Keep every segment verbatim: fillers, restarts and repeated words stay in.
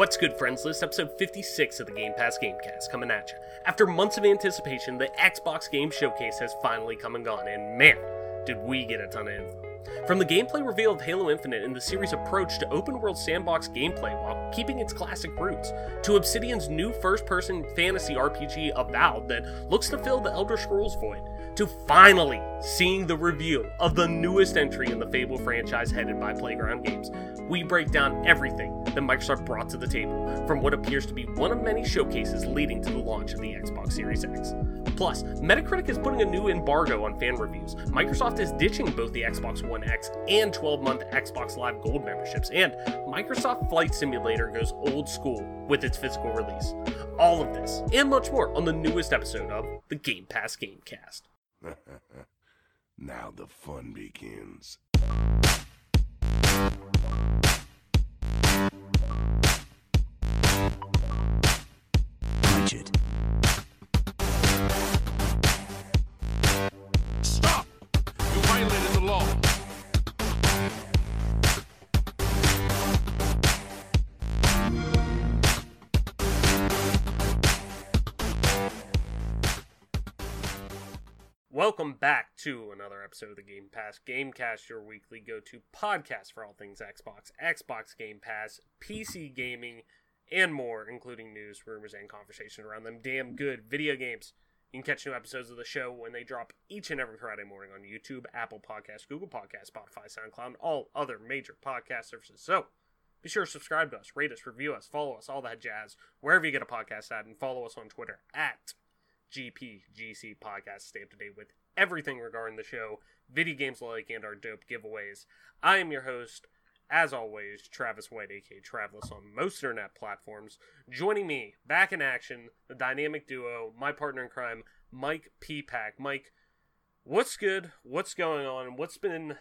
What's good, friends? This is episode fifty-six of the Game Pass Gamecast coming at you. After months of anticipation, the Xbox Game Showcase has finally come and gone, and man, did we get a ton of info. From the gameplay reveal of Halo Infinite and the series' approach to open-world sandbox gameplay while keeping its classic roots, to Obsidian's new first-person fantasy R P G Avowed that looks to fill the Elder Scrolls void, to finally seeing the review of the newest entry in the Fable franchise headed by Playground Games, we break down everything that Microsoft brought to the table from what appears to be one of many showcases leading to the launch of the Xbox Series X. Plus, Metacritic is putting a new embargo on fan reviews, Microsoft is ditching both the Xbox One X and twelve-month Xbox Live Gold memberships, and Microsoft Flight Simulator goes old school with its physical release. All of this, and much more, on the newest episode of the Game Pass Gamecast. Now the fun begins. Richard. Stop! You violated the law. Welcome back to another episode of the Game Pass Gamecast, your weekly go-to podcast for all things Xbox, Xbox Game Pass, P C gaming, and more, including news, rumors, and conversations around them damn good video games. You can catch new episodes of the show when they drop each and every Friday morning on YouTube, Apple Podcasts, Google Podcasts, Spotify, SoundCloud, and all other major podcast services. So be sure to subscribe to us, rate us, review us, follow us, all that jazz, wherever you get a podcast at, and follow us on Twitter at G P G C Podcast. Stay up to date with everything regarding the show, video games alike, and our dope giveaways. I am your host, as always, Travis White, aka Traveless on most internet platforms. Joining me, back in action, the dynamic duo, my partner in crime, Mike P. Pack. Mike, what's good? What's going on? What's been?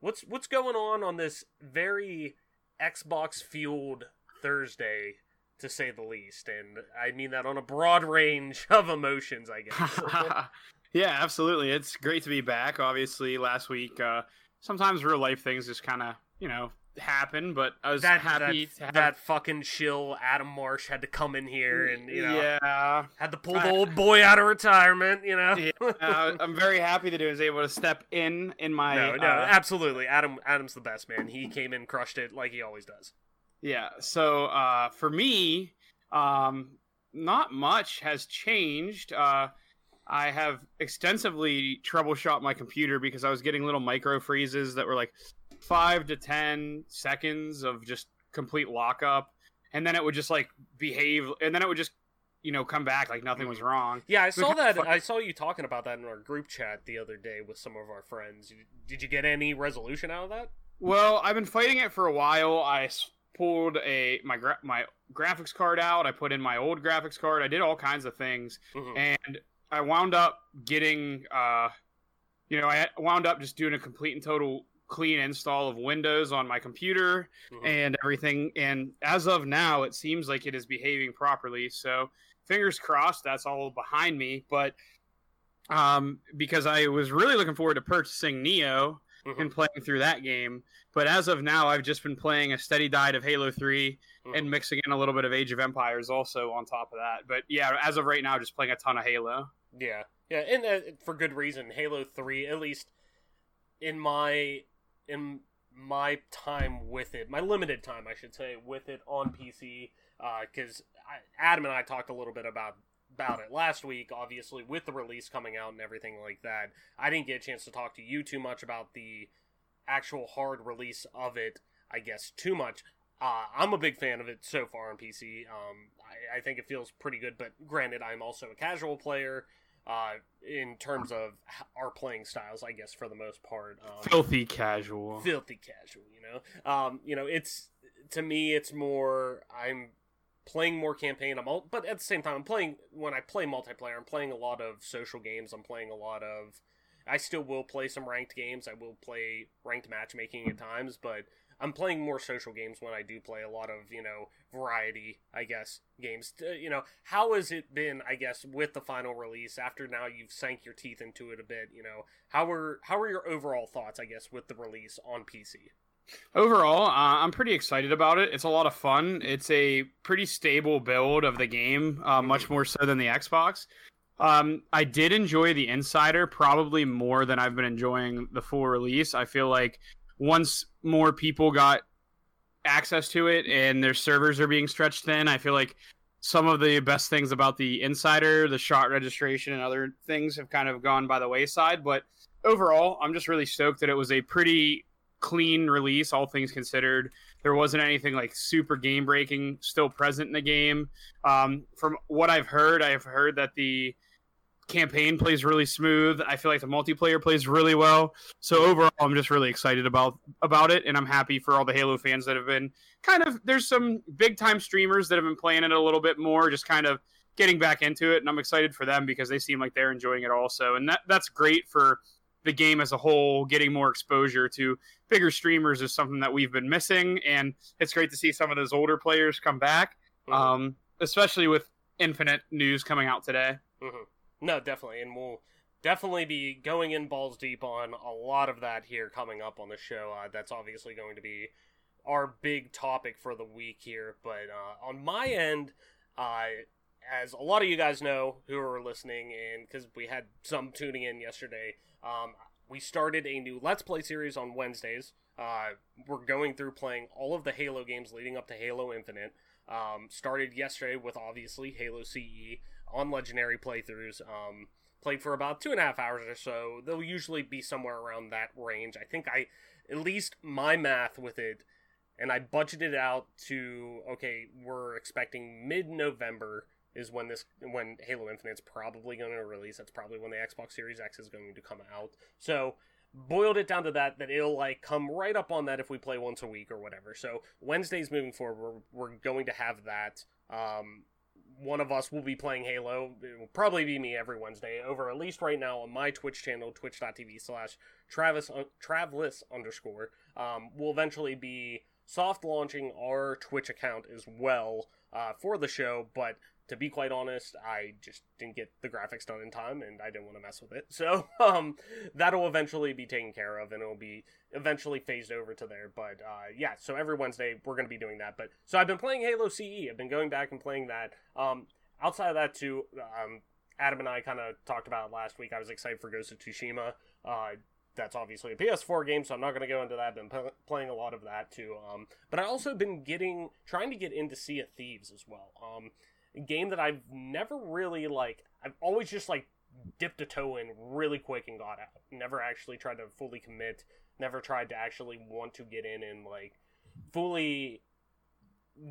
What's what's going on on this very Xbox-fueled Thursday? To say the least, and I mean that on a broad range of emotions, I guess. Yeah, absolutely. It's great to be back. Obviously, last week, uh, sometimes real life things just kind of, you know, happen, but I was that, happy. That, have... that fucking shill Adam Marsh had to come in here and, you know, yeah. had to pull the old boy out of retirement, you know? Yeah, uh, I'm very happy that he was able to step in in my... No, no, uh... absolutely. Adam, Adam's the best, man. He came in, crushed it like he always does. Yeah, so uh, for me, um, not much has changed. Uh, I have extensively troubleshot my computer because I was getting little micro freezes that were like five to ten seconds of just complete lockup, and then it would just like behave, and then it would just, you know, come back like nothing was wrong. Yeah, I saw that. I saw you talking about that in our group chat the other day with some of our friends. Did you get any resolution out of that? Well, I've been fighting it for a while. I. pulled a my gra- my graphics card out. I put in my old graphics card. I did all kinds of things, mm-hmm. and I wound up getting, uh, you know, I wound up just doing a complete and total clean install of Windows on my computer mm-hmm. and everything. And as of now, it seems like it is behaving properly. So fingers crossed, that's all behind me. But um, because I was really looking forward to purchasing Neo. Mm-hmm. And playing through that game, but as of now I've just been playing a steady diet of Halo three mm-hmm. and mixing in a little bit of Age of Empires also on top of that. But yeah, as of right now, just playing a ton of Halo. Yeah, yeah, and uh, for good reason. Halo three, at least in my in my time with it, my limited time, I should say, with it on P C, because uh, Adam and I talked a little bit about. about it last week, obviously, with the release coming out and everything like that. I didn't get a chance to talk to you too much about the actual hard release of it, I guess, too much. Uh, I'm a big fan of it so far on P C. Um, I, I think it feels pretty good, but granted, I'm also a casual player uh, in terms of our playing styles, I guess, for the most part. Um, filthy casual. Filthy casual, you know? Um, you know, it's, to me, it's more, I'm playing more campaign, I'm all, but at the same time, I'm playing, when I play multiplayer, I'm playing a lot of social games, I'm playing a lot of, I still will play some ranked games, I will play ranked matchmaking at times, but I'm playing more social games when I do play a lot of, you know, variety, I guess, games. You know, how has it been, I guess, with the final release, after now you've sank your teeth into it a bit, you know, how are, how are your overall thoughts, I guess, with the release on P C? Overall, uh, I'm pretty excited about it. It's a lot of fun. It's a pretty stable build of the game, uh, much more so than the Xbox. Um, I did enjoy the Insider probably more than I've been enjoying the full release. I feel like once more people got access to it and their servers are being stretched thin, I feel like some of the best things about the Insider, the shot registration and other things have kind of gone by the wayside. But overall, I'm just really stoked that it was a pretty clean release, all things considered. There wasn't anything like super game breaking still present in the game. Um, from what I've heard, I've heard that the campaign plays really smooth. I feel like the multiplayer plays really well. So overall, I'm just really excited about about it, and I'm happy for all the Halo fans that have been kind of, there's some big time streamers that have been playing it a little bit more, just kind of getting back into it, and I'm excited for them because they seem like they're enjoying it also, and that that's great for the game as a whole. Getting more exposure to bigger streamers is something that we've been missing, and it's great to see some of those older players come back, mm-hmm. um, especially with Infinite news coming out today. Mm-hmm. No, definitely, and we'll definitely be going in balls deep on a lot of that here coming up on the show. Uh, that's obviously going to be our big topic for the week here, but uh, on my end, uh, as a lot of you guys know who are listening, and because we had some tuning in yesterday, um, we started a new Let's Play series on Wednesdays. Uh, we're going through playing all of the Halo games leading up to Halo Infinite. Um, started yesterday with, obviously, Halo C E on Legendary playthroughs. Um, played for about two and a half hours or so. They'll usually be somewhere around that range. I think I, at least my math with it, and I budgeted out to, okay, we're expecting mid-November is when this, when Halo Infinite's probably going to release. That's probably when the Xbox Series X is going to come out. So, boiled it down to that, that it'll, like, come right up on that if we play once a week or whatever. So, Wednesdays moving forward, we're, we're going to have that. Um, one of us will be playing Halo. It will probably be me every Wednesday, over at least right now on my Twitch channel, twitch.tv slash Travis, uh, Travis underscore. Um, we'll eventually be soft launching our Twitch account as well uh, for the show, but to be quite honest, I just didn't get the graphics done in time, and I didn't want to mess with it. So um, that'll eventually be taken care of, and it'll be eventually phased over to there. But uh, yeah, so every Wednesday, we're going to be doing that. But so I've been playing Halo C E. I've been going back and playing that. Um, outside of that, too, um, Adam and I kind of talked about it last week. I was excited for Ghost of Tsushima. Uh, that's obviously a P S four game, so I'm not going to go into that. I've been p- playing a lot of that, too. Um, but I've also been getting trying to get into Sea of Thieves as well. Um game that I've never really, like, I've always just, like, dipped a toe in really quick and got out. Never actually tried to fully commit, never tried to actually want to get in and, like, fully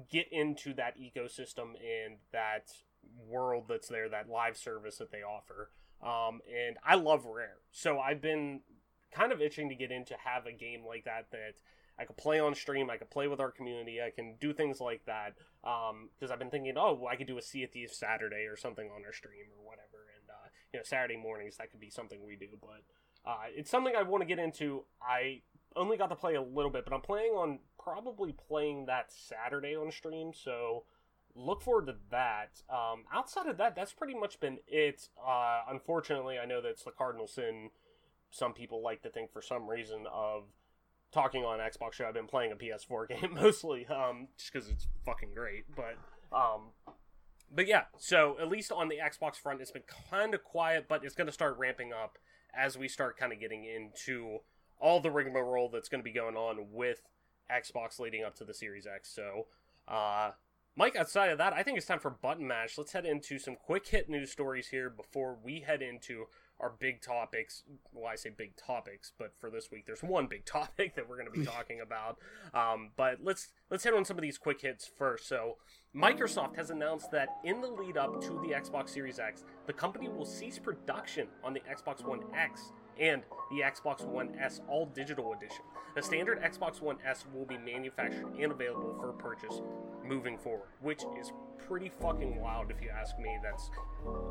get into that ecosystem and that world that's there, that live service that they offer. Um, and I love Rare. So I've been kind of itching to get in to have a game like that that I could play on stream, I could play with our community, I can do things like that, because um, I've been thinking, oh, well, I could do a Sea of Thieves Saturday or something on our stream or whatever, and, uh, you know, Saturday mornings, that could be something we do, but uh, it's something I want to get into. I only got to play a little bit, but I'm planning on probably playing that Saturday on stream, so look forward to that. Um, outside of that, that's pretty much been it. Uh, unfortunately, I know that's the cardinal sin, some people like to think for some reason, of talking on Xbox show. I've been playing a P S four game mostly, um, just because it's fucking great, but, um, but yeah, so at least on the Xbox front, it's been kind of quiet, but it's going to start ramping up as we start kind of getting into all the rigmarole that's going to be going on with Xbox leading up to the Series X, so, uh, Mike, outside of that, I think it's time for Button Mash. Let's head into some quick hit news stories here before we head into our big topics. Well, I say big topics, but for this week, there's one big topic that we're going to be talking about. Um, but let's let's hit on some of these quick hits first. So, Microsoft has announced that in the lead up to the Xbox Series X, the company will cease production on the Xbox One X and the Xbox One S All Digital Edition. The standard Xbox One S will be manufactured and available for purchase moving forward, which is pretty fucking wild if you ask me. That's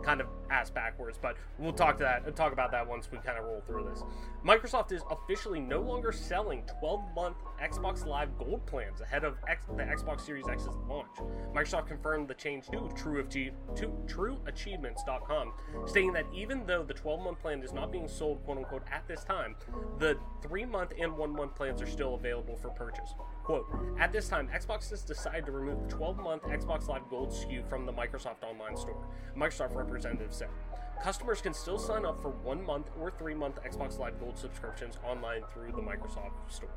kind of ass backwards, but we'll talk to that talk about that once we kind of roll through this. Microsoft is officially no longer selling twelve-month Xbox Live Gold plans ahead of X- the Xbox Series X's launch. Microsoft confirmed the change to, True Achie- to true achievements dot com, stating that even though the twelve-month plan is not being sold, quote-unquote, at this time, the three-month and one-month plans are still available for purchase. Quote, at this time, Xbox has decided to remove the twelve-month Xbox Live Gold S K U from the Microsoft Online Store, Microsoft representative said. Customers can still sign up for one-month or three-month Xbox Live Gold subscriptions online through the Microsoft Store.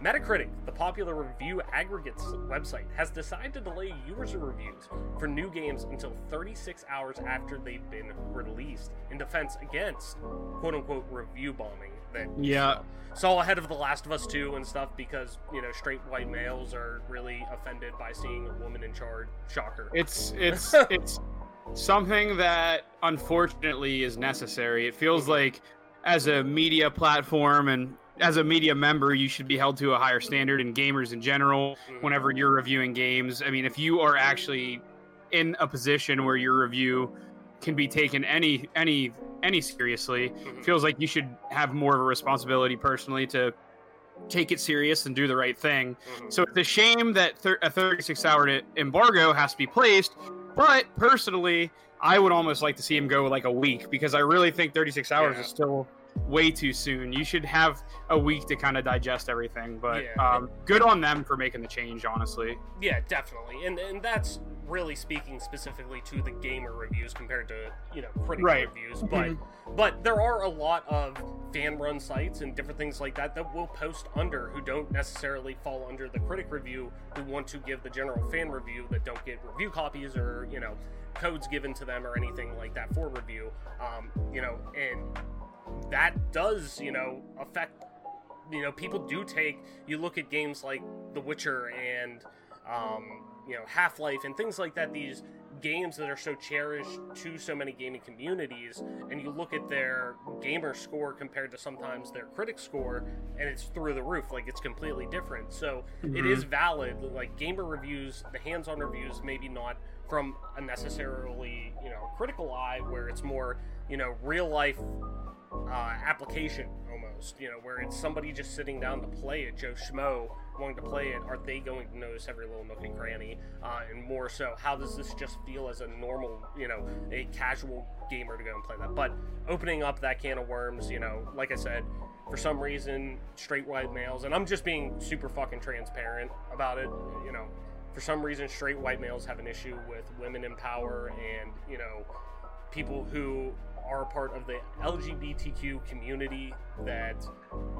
Metacritic, the popular review aggregates website, has decided to delay user reviews for new games until thirty-six hours after they've been released in defense against, quote-unquote, review bombing. That yeah. Saw ahead of The Last of Us two and stuff because, you know, straight white males are really offended by seeing a woman in charge. Shocker. It's, it's, it's something that unfortunately is necessary. It feels like as a media platform and as a media member, you should be held to a higher standard, and gamers in general, whenever you're reviewing games. I mean, if you are actually in a position where your review can be taken any any any seriously, mm-hmm. feels like you should have more of a responsibility personally to take it serious and do the right thing. Mm-hmm. So it's a shame that thir- a thirty-six hour embargo has to be placed, but personally, I would almost like to see him go like a week, because I really think thirty-six hours yeah. is still way too soon. You should have a week to kind of digest everything, but yeah. um, good on them for making the change, honestly. Yeah, definitely. And and that's really speaking specifically to the gamer reviews compared to, you know, critical right. reviews, but but there are a lot of fan-run sites and different things like that that will post under, who don't necessarily fall under the critic review, who want to give the general fan review, that don't get review copies or, you know, codes given to them or anything like that for review, um, you know, and that does, you know, affect, you know, people do take, you look at games like The Witcher and, um, you know, Half-Life and things like that, these games that are so cherished to so many gaming communities, and you look at their gamer score compared to sometimes their critic score, and it's through the roof. Like, it's completely different. So mm-hmm. it is valid. Like, gamer reviews, the hands-on reviews, maybe not from a necessarily, you know, critical eye, where it's more, you know, real-life Uh, application almost, you know, where it's somebody just sitting down to play it, Joe Schmo wanting to play it, are they going to notice every little nook and cranny, uh, and more so, how does this just feel as a normal, you know, a casual gamer to go and play that? But opening up that can of worms, you know, like I said, for some reason, straight white males, and I'm just being super fucking transparent about it, you know, for some reason, straight white males have an issue with women in power and, you know, people who are a part of the L G B T Q community that,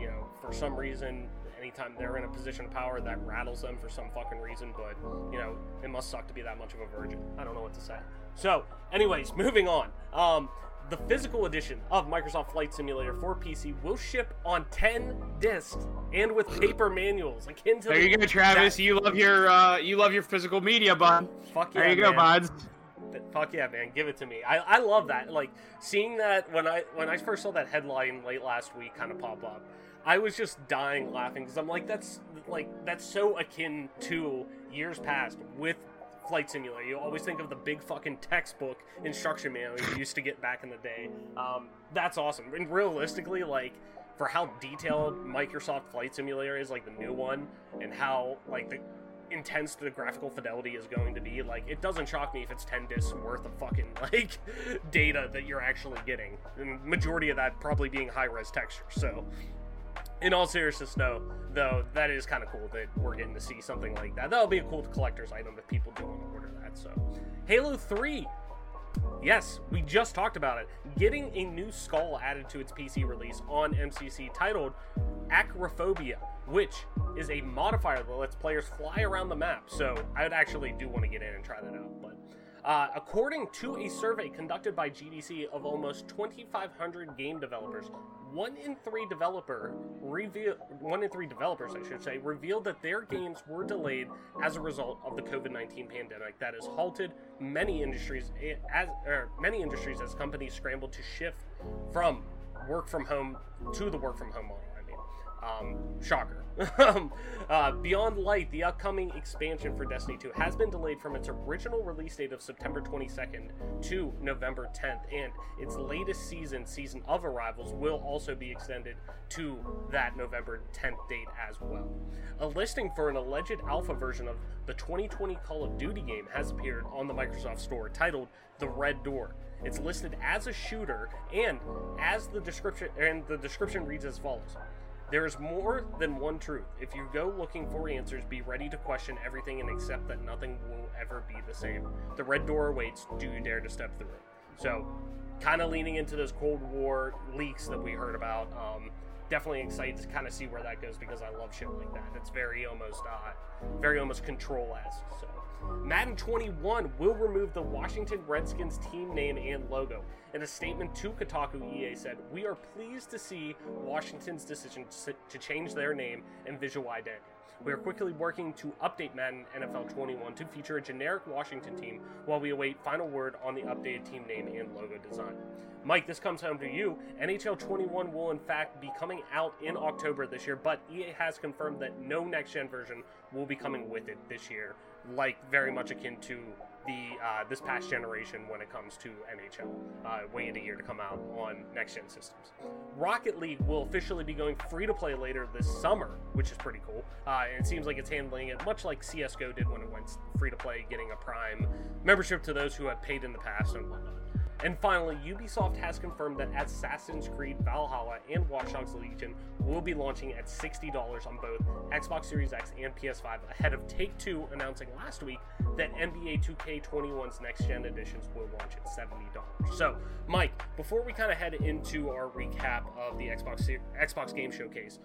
you know, for some reason, anytime they're in a position of power, that rattles them for some fucking reason, but, you know, it must suck to be that much of a virgin. I don't know what to say. So, anyways, moving on. Um, the physical edition of Microsoft Flight Simulator for P C will ship on ten discs and with paper manuals. Akin to there you the- go, Travis. That- you love your uh, you love your physical media, bud. Fuck yeah, there you man. Go, buds. Fuck yeah, man, give it to me. I, I love that. Like, seeing that when I when I first saw that headline late last week kind of pop up, I was just dying laughing, because I'm like, that's like that's so akin to years past with Flight Simulator. You always think of the big fucking textbook instruction manual you used to get back in the day. Um, that's awesome. And realistically, like, for how detailed Microsoft Flight Simulator is, like the new one, and how like the intense the graphical fidelity is going to be, like, it doesn't shock me if it's ten discs worth of fucking, like, data that you're actually getting, and majority of that probably being high-res texture. So in all seriousness, though, though that is kind of cool that we're getting to see something like that. That'll be a cool collector's item if people do want to order that. So Halo three, yes, we just talked about it, getting a new skull added to its P C release on M C C titled Acrophobia, which is a modifier that lets players fly around the map. So I would actually do want to get in and try that out. But uh, according to a survey conducted by G D C of almost twenty-five hundred game developers, one in three developer reveal one in three developers, I should say, revealed that their games were delayed as a result of the covid nineteen pandemic that has halted many industries as or many industries as companies scrambled to shift from work from home to the work from home model. Um, shocker. uh, Beyond Light, the upcoming expansion for Destiny two, has been delayed from its original release date of September twenty-second to November tenth, and its latest season, Season of Arrivals, will also be extended to that November tenth date as well. A listing for an alleged alpha version of the twenty twenty Call of Duty game has appeared on the Microsoft Store, titled The Red Door. It's listed as a shooter, and as the description and the description reads as follows. There is more than one truth. If you go looking for answers, be ready to question everything and accept that nothing will ever be the same. The red door awaits. Do you dare to step through it? So, kind of leaning into those Cold War leaks that we heard about. Um, definitely excited to kind of see where that goes, because I love shit like that. It's very almost, uh, very almost Control-esque. So, Madden twenty-one will remove the Washington Redskins team name and logo. In a statement to Kotaku, E A said, "We are pleased to see Washington's decision to change their name and visual identity. We are quickly working to update Madden N F L twenty-one to feature a generic Washington team while we await final word on the updated team name and logo design." Mike, this comes home to you. N H L twenty-one will in fact be coming out in October this year, but E A has confirmed that no next-gen version will be coming with it this year, like very much akin to the uh, this past generation when it comes to N H L. Uh, waiting a year to come out on next-gen systems. Rocket League will officially be going free-to-play later this summer, which is pretty cool. Uh, and it seems like it's handling it much like C S G O did when it went free-to-play, getting a Prime membership to those who have paid in the past and whatnot. And finally, Ubisoft has confirmed that Assassin's Creed Valhalla and Watch Dogs Legion will be launching at sixty dollars on both Xbox Series X and P S five, ahead of Take-Two announcing last week that N B A two K twenty-one's next-gen editions will launch at seventy dollars. So, Mike, before we kind of head into our recap of the Xbox Xbox Game Showcase,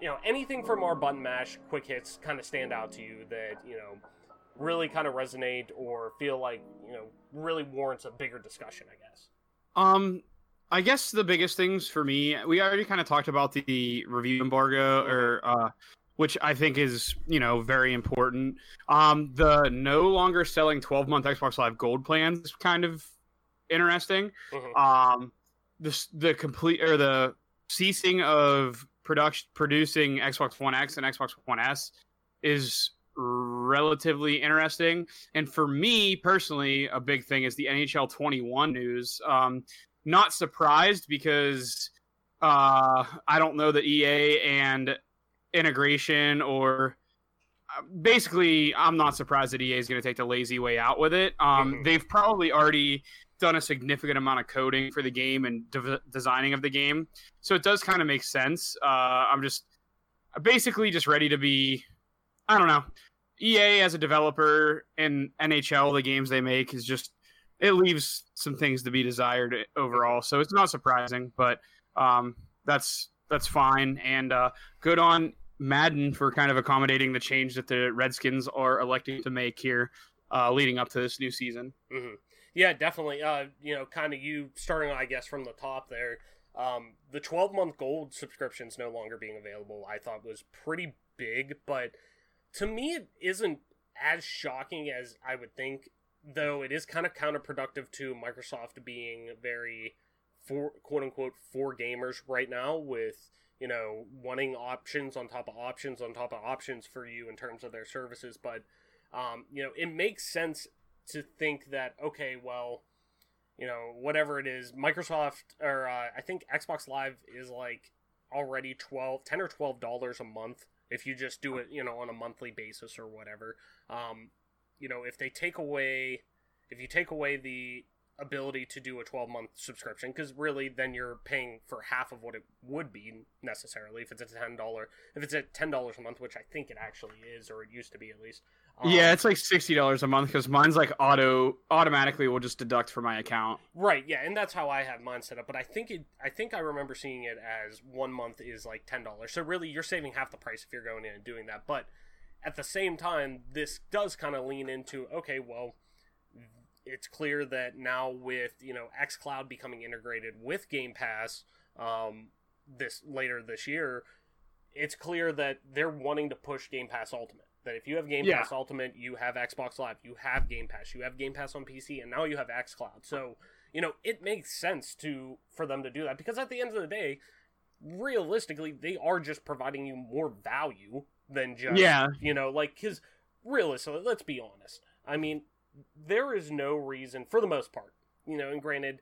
you know, anything from our button mash quick hits kind of stand out to you that, you know, really kind of resonate or feel like, you know, really warrants a bigger discussion, I guess? Um, I guess the biggest things for me, we already kind of talked about the review embargo, or uh, which I think is, you know, very important. Um, the no longer selling twelve-month Xbox Live Gold plan is kind of interesting. Mm-hmm. Um, the, the complete, or the ceasing of production producing Xbox One X and Xbox One S is relatively interesting. And for me personally, a big thing is the N H L twenty-one news. Um, not surprised, because uh, I don't know that E A and integration, or uh, basically I'm not surprised that E A is going to take the lazy way out with it. Um, mm-hmm. They've probably already done a significant amount of coding for the game and de- designing of the game. So it does kind of make sense. Uh, I'm just basically just ready to be, I don't know. E A as a developer and N H L, the games they make, is just, it leaves some things to be desired overall. So it's not surprising, but um, that's that's fine. And uh, good on Madden for kind of accommodating the change that the Redskins are electing to make here uh, leading up to this new season. Mm-hmm. Yeah, definitely. Uh, you know, kind of you starting, I guess, from the top there. Um, the twelve-month gold subscriptions no longer being available, I thought was pretty big, but to me, it isn't as shocking as I would think, though it is kind of counterproductive to Microsoft being very, for, quote-unquote, for gamers right now with, you know, wanting options on top of options on top of options for you in terms of their services. But, um, you know, it makes sense to think that, okay, well, you know, whatever it is, Microsoft, or uh, I think Xbox Live is like already twelve, ten or twelve dollars a month. If you just do it, you know, on a monthly basis or whatever, um, you know, if they take away, if you take away the ability to do a twelve-month subscription, because really then you're paying for half of what it would be necessarily if it's a ten dollars, if it's at ten dollars a month, which I think it actually is, or it used to be at least. Um, yeah, it's like sixty dollars a month, because mine's like auto automatically will just deduct from my account. Right, yeah, and that's how I have mine set up. But I think it, I think I remember seeing it as one month is like ten dollars. So really, you're saving half the price if you're going in and doing that. But at the same time, this does kind of lean into, okay, well, it's clear that now with, you know, xCloud becoming integrated with Game Pass um, this later this year, it's clear that they're wanting to push Game Pass Ultimate. That if you have Game yeah. Pass Ultimate, you have Xbox Live, you have Game Pass, you have Game Pass on P C, and now you have xCloud. So, you know, it makes sense to for them to do that, because at the end of the day, realistically, they are just providing you more value than just, yeah. you know, like, because realistically, let's be honest. I mean, there is no reason, for the most part, you know, and granted,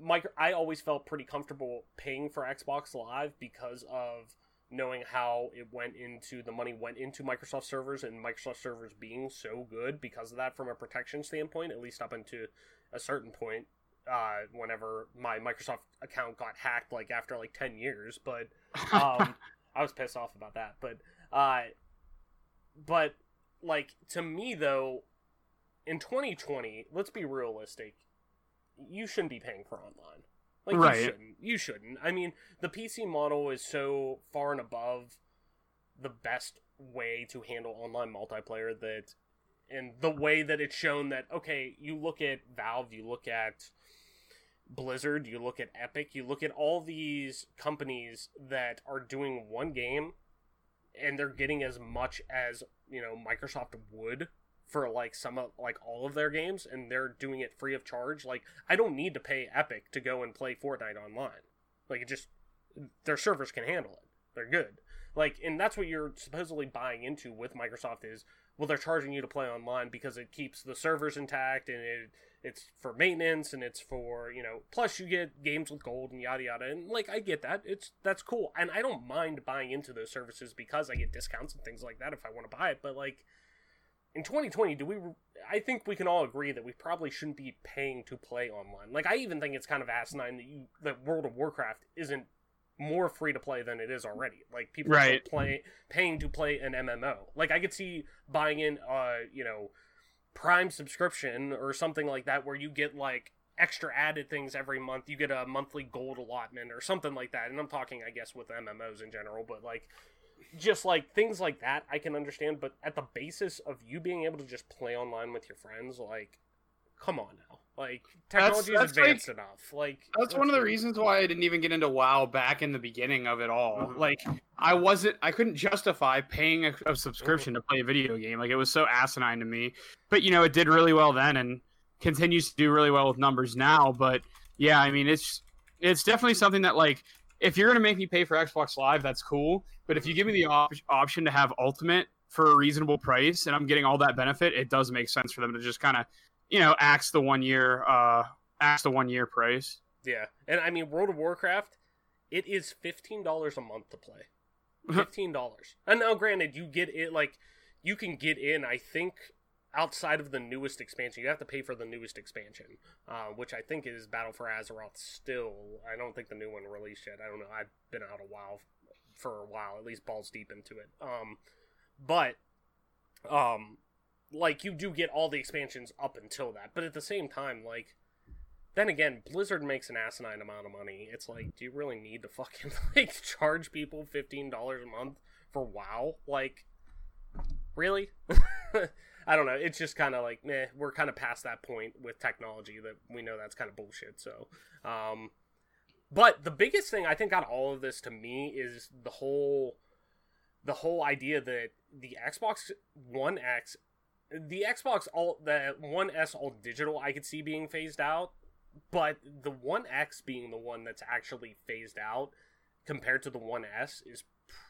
micro, I always felt pretty comfortable paying for Xbox Live because of knowing how it went into, the money went into Microsoft servers, and Microsoft servers being so good because of that from a protection standpoint, at least up into a certain point, uh, whenever my Microsoft account got hacked, like, after, like, ten years, but, um, I was pissed off about that, but, uh, but, like, to me, though, in twenty twenty, let's be realistic, you shouldn't be paying for online. Like, right. you shouldn't. You shouldn't. I mean, the P C model is so far and above the best way to handle online multiplayer that, and the way that it's shown that, okay, you look at Valve, you look at Blizzard, you look at Epic, you look at all these companies that are doing one game, and they're getting as much as, you know, Microsoft would for, like, some of, like, all of their games, and they're doing it free of charge. Like, I don't need to pay Epic to go and play Fortnite online. Like, it just, their servers can handle it. They're good. Like, and that's what you're supposedly buying into with Microsoft is, well, they're charging you to play online because it keeps the servers intact, and it it's for maintenance, and it's for, you know, plus you get games with gold and yada yada, and, like, I get that. It's, that's cool, and I don't mind buying into those services because I get discounts and things like that if I want to buy it, but, like, in twenty twenty, do we? I think we can all agree that we probably shouldn't be paying to play online. Like, I even think it's kind of asinine that, you, that World of Warcraft isn't more free to play than it is already. Like, people right. are play, paying to play an M M O. Like, I could see buying in, uh, you know, Prime subscription or something like that, where you get, like, extra added things every month. You get a monthly gold allotment or something like that. And I'm talking, I guess, with M M Os in general, but, like, just, like, things like that I can understand, but at the basis of you being able to just play online with your friends, like, come on now. Like, technology that's, that's is advanced like, enough. Like, that's one of the reasons why I didn't even get into WoW back in the beginning of it all. Mm-hmm. Like, I wasn't, I couldn't justify paying a, a subscription mm-hmm. to play a video game. Like, it was so asinine to me. But, you know, it did really well then and continues to do really well with numbers now. But, yeah, I mean, it's it's definitely something that, like, if you're going to make me pay for Xbox Live, that's cool. But if you give me the op- option to have Ultimate for a reasonable price and I'm getting all that benefit, it does make sense for them to just kind of, you know, axe the one year, uh, axe the one year price. Yeah. And I mean, World of Warcraft, it is fifteen dollars a month to play. fifteen dollars. And now granted, you get it, like, you can get in, I think, outside of the newest expansion. You have to pay for the newest expansion, uh, which I think is Battle for Azeroth still. I don't think the new one released yet. I don't know. I've been out a while. for a while, at least balls deep into it. Um, but, um, like, you do get all the expansions up until that. But at the same time, like, then again, Blizzard makes an asinine amount of money. It's like, do you really need to fucking, like, charge people fifteen dollars a month for WoW? Like, really? I don't know. It's just kind of like, meh, we're kind of past that point with technology that we know that's kind of bullshit. So, um... But the biggest thing I think on all of this to me is the whole the whole idea that the Xbox One X, the Xbox all the One S all digital, I could see being phased out, but the One X being the one that's actually phased out compared to the One S is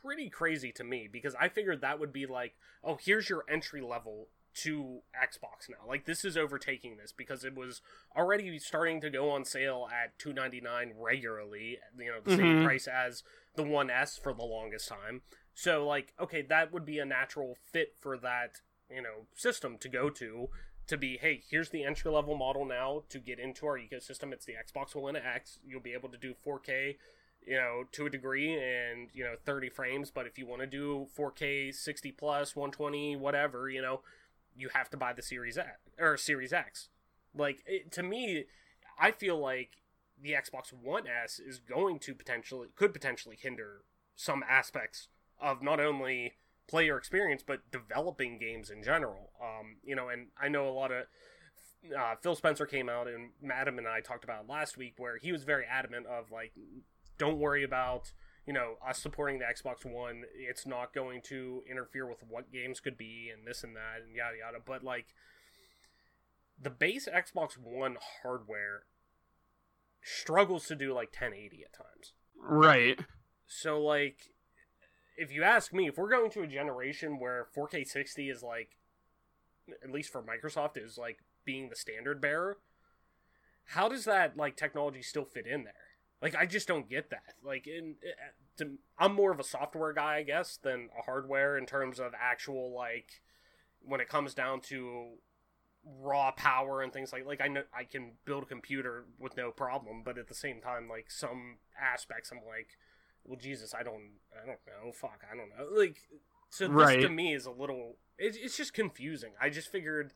pretty crazy to me, because I figured that would be like, oh, here's your entry level to Xbox now. Like, this is overtaking this, because it was already starting to go on sale at two ninety-nine regularly, you know, the mm-hmm. same price as the One S for the longest time. So, like, okay, that would be a natural fit for that, you know, system to go to, to be, hey, here's the entry-level model now to get into our ecosystem. It's the Xbox One X. You'll be able to do four K, you know, to a degree, and, you know, thirty frames, but if you want to do four K, sixty plus, one twenty, whatever, you know, you have to buy the Series X, or Series X. Like, it, to me, I feel like the Xbox One S is going to potentially, could potentially hinder some aspects of not only player experience, but developing games in general. Um, you know, and I know a lot of, uh, Phil Spencer came out, and Madam and I talked about it last week, where he was very adamant of, like, don't worry about, you know, us supporting the Xbox One, it's not going to interfere with what games could be and this and that and yada yada. But, like, the base Xbox One hardware struggles to do, like, ten eighty at times. Right. So, like, if you ask me, if we're going to a generation where four K sixty is, like, at least for Microsoft, is, like, being the standard bearer, how does that, like, technology still fit in there? Like, I just don't get that. Like, in, to, I'm more of a software guy, I guess, than a hardware in terms of actual, like, when it comes down to raw power and things like, like, I know I can build a computer with no problem, but at the same time, like, some aspects I'm like, well, Jesus, I don't, I don't know, fuck, I don't know. Like, so this right. to me is a little, it, it's just confusing. I just figured,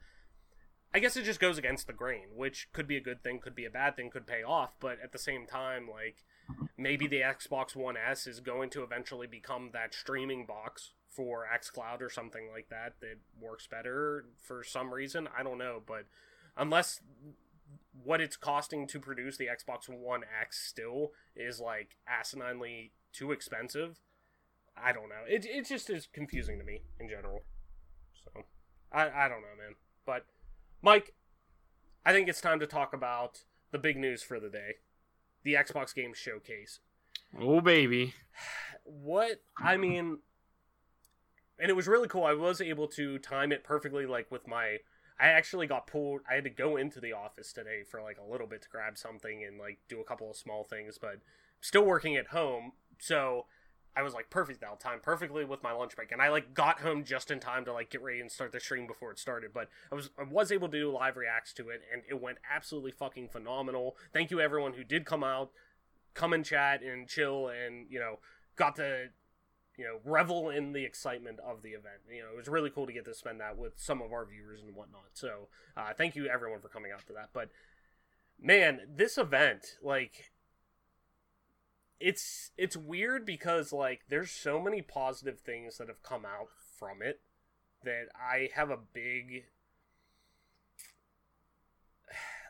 I guess it just goes against the grain, which could be a good thing, could be a bad thing, could pay off, but at the same time, like, maybe the Xbox One S is going to eventually become that streaming box for xCloud or something like that that works better for some reason. I don't know, but unless what it's costing to produce the Xbox One X still is, like, asininely too expensive, I don't know. It, it just is confusing to me in general. So, I, I don't know, man. But... Mike, I think it's time to talk about the big news for the day, the Xbox Game Showcase. Oh, baby. What? I mean, and it was really cool. I was able to time it perfectly, like, with my... I actually got pulled... I had to go into the office today for, like, a little bit to grab something and, like, do a couple of small things, but I'm still working at home, so... I was like, perfect, that'll time perfectly with my lunch break. And I, like, got home just in time to, like, get ready and start the stream before it started. But I was I was able to do live reacts to it, and it went absolutely fucking phenomenal. Thank you, everyone who did come out, come and chat and chill and, you know, got to, you know, revel in the excitement of the event. You know, it was really cool to get to spend that with some of our viewers and whatnot. So, uh, thank you, everyone, for coming out to that. But, man, this event, like... It's it's weird because, like, there's so many positive things that have come out from it that I have a big...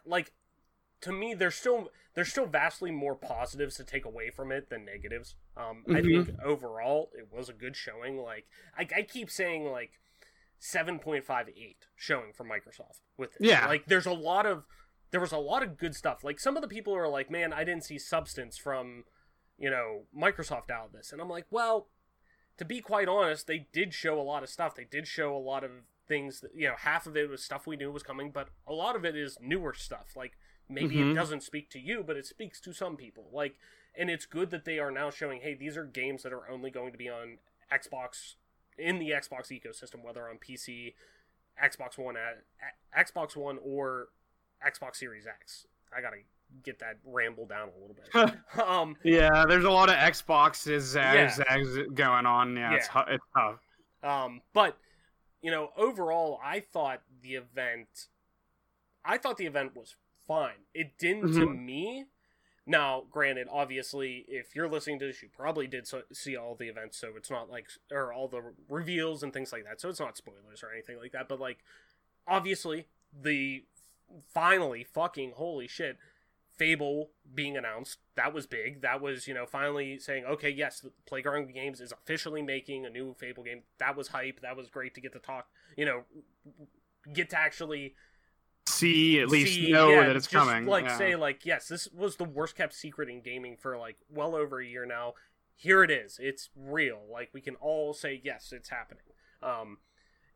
Like, to me, there's still there's still vastly more positives to take away from it than negatives. Um, mm-hmm. I think, overall, it was a good showing. Like, I, I keep saying, like, seven point five eight showing from Microsoft with it. Yeah. Like, there's a lot of... There was a lot of good stuff. Like, some of the people are like, man, I didn't see substance from... you know, Microsoft out of this. And I'm like, well, to be quite honest, they did show a lot of stuff. They did show a lot of things that, you know, half of it was stuff we knew was coming, but a lot of it is newer stuff. Like, maybe mm-hmm. it doesn't speak to you, but it speaks to some people. Like, and it's good that they are now showing, hey, these are games that are only going to be on Xbox, in the Xbox ecosystem, whether on P C, Xbox One, Xbox One, or Xbox Series X. I gotta... get that ramble down a little bit. um, yeah, there's a lot of Xboxes zags, yeah. zags going on. Yeah, yeah. It's, it's tough. Um, but, you know, overall, I thought the event... I thought the event was fine. It didn't mm-hmm. to me... Now, granted, obviously, if you're listening to this, you probably did so- see all the events, so it's not like... Or all the reveals and things like that, so it's not spoilers or anything like that. But, like, obviously, the... Finally, fucking holy shit... Fable being announced, that was big. That was, you know, finally saying, okay, yes, Playground Games is officially making a new Fable game. That was hype. That was great to get to talk, you know, get to actually see, at least see, know yeah, that it's just coming. Like, yeah. say, like, yes, this was the worst kept secret in gaming for, like, well over a year now. Here it is. It's real. Like, we can all say, yes, it's happening. Um,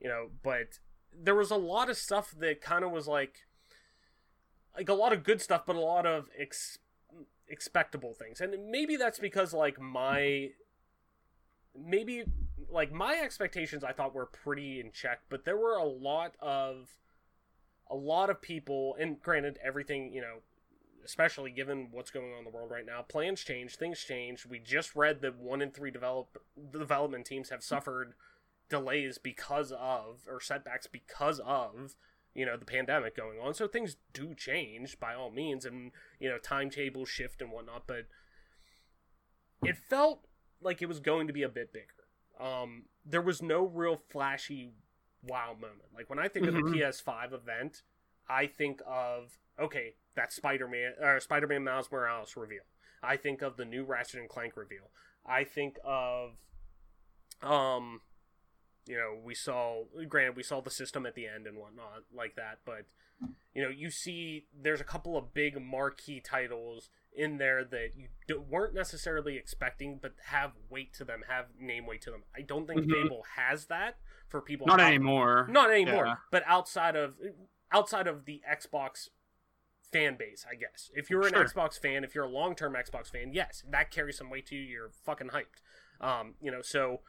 you know, but there was a lot of stuff that kind of was like, like, a lot of good stuff, but a lot of ex- expectable things. And maybe that's because, like, my... Maybe, like, my expectations, I thought, were pretty in check. But there were a lot of... A lot of people... And granted, everything, you know... Especially given what's going on in the world right now. Plans change. Things change. We just read that one in three develop development teams have suffered delays because of... Or setbacks because of... you know, the pandemic going on, so things do change by all means, and, you know, timetables shift and whatnot, but it felt like it was going to be a bit bigger. Um, there was no real flashy wow moment. Like, when I think mm-hmm. of the P S five event, I think of, okay, that's Spider-Man, or Spider-Man Miles Morales reveal. I think of the new Ratchet and Clank reveal. I think of, um... you know, we saw, granted, we saw the system at the end and whatnot like that, but, you know, you see there's a couple of big marquee titles in there that you d- weren't necessarily expecting, but have weight to them, have name weight to them. I don't think mm-hmm. Fable has that for people. Not out- anymore. Not anymore. Yeah. But outside of outside of the Xbox fan base, I guess. If you're an sure. Xbox fan, if you're a long-term Xbox fan, yes, that carries some weight to you. You're fucking hyped. Um, you know, so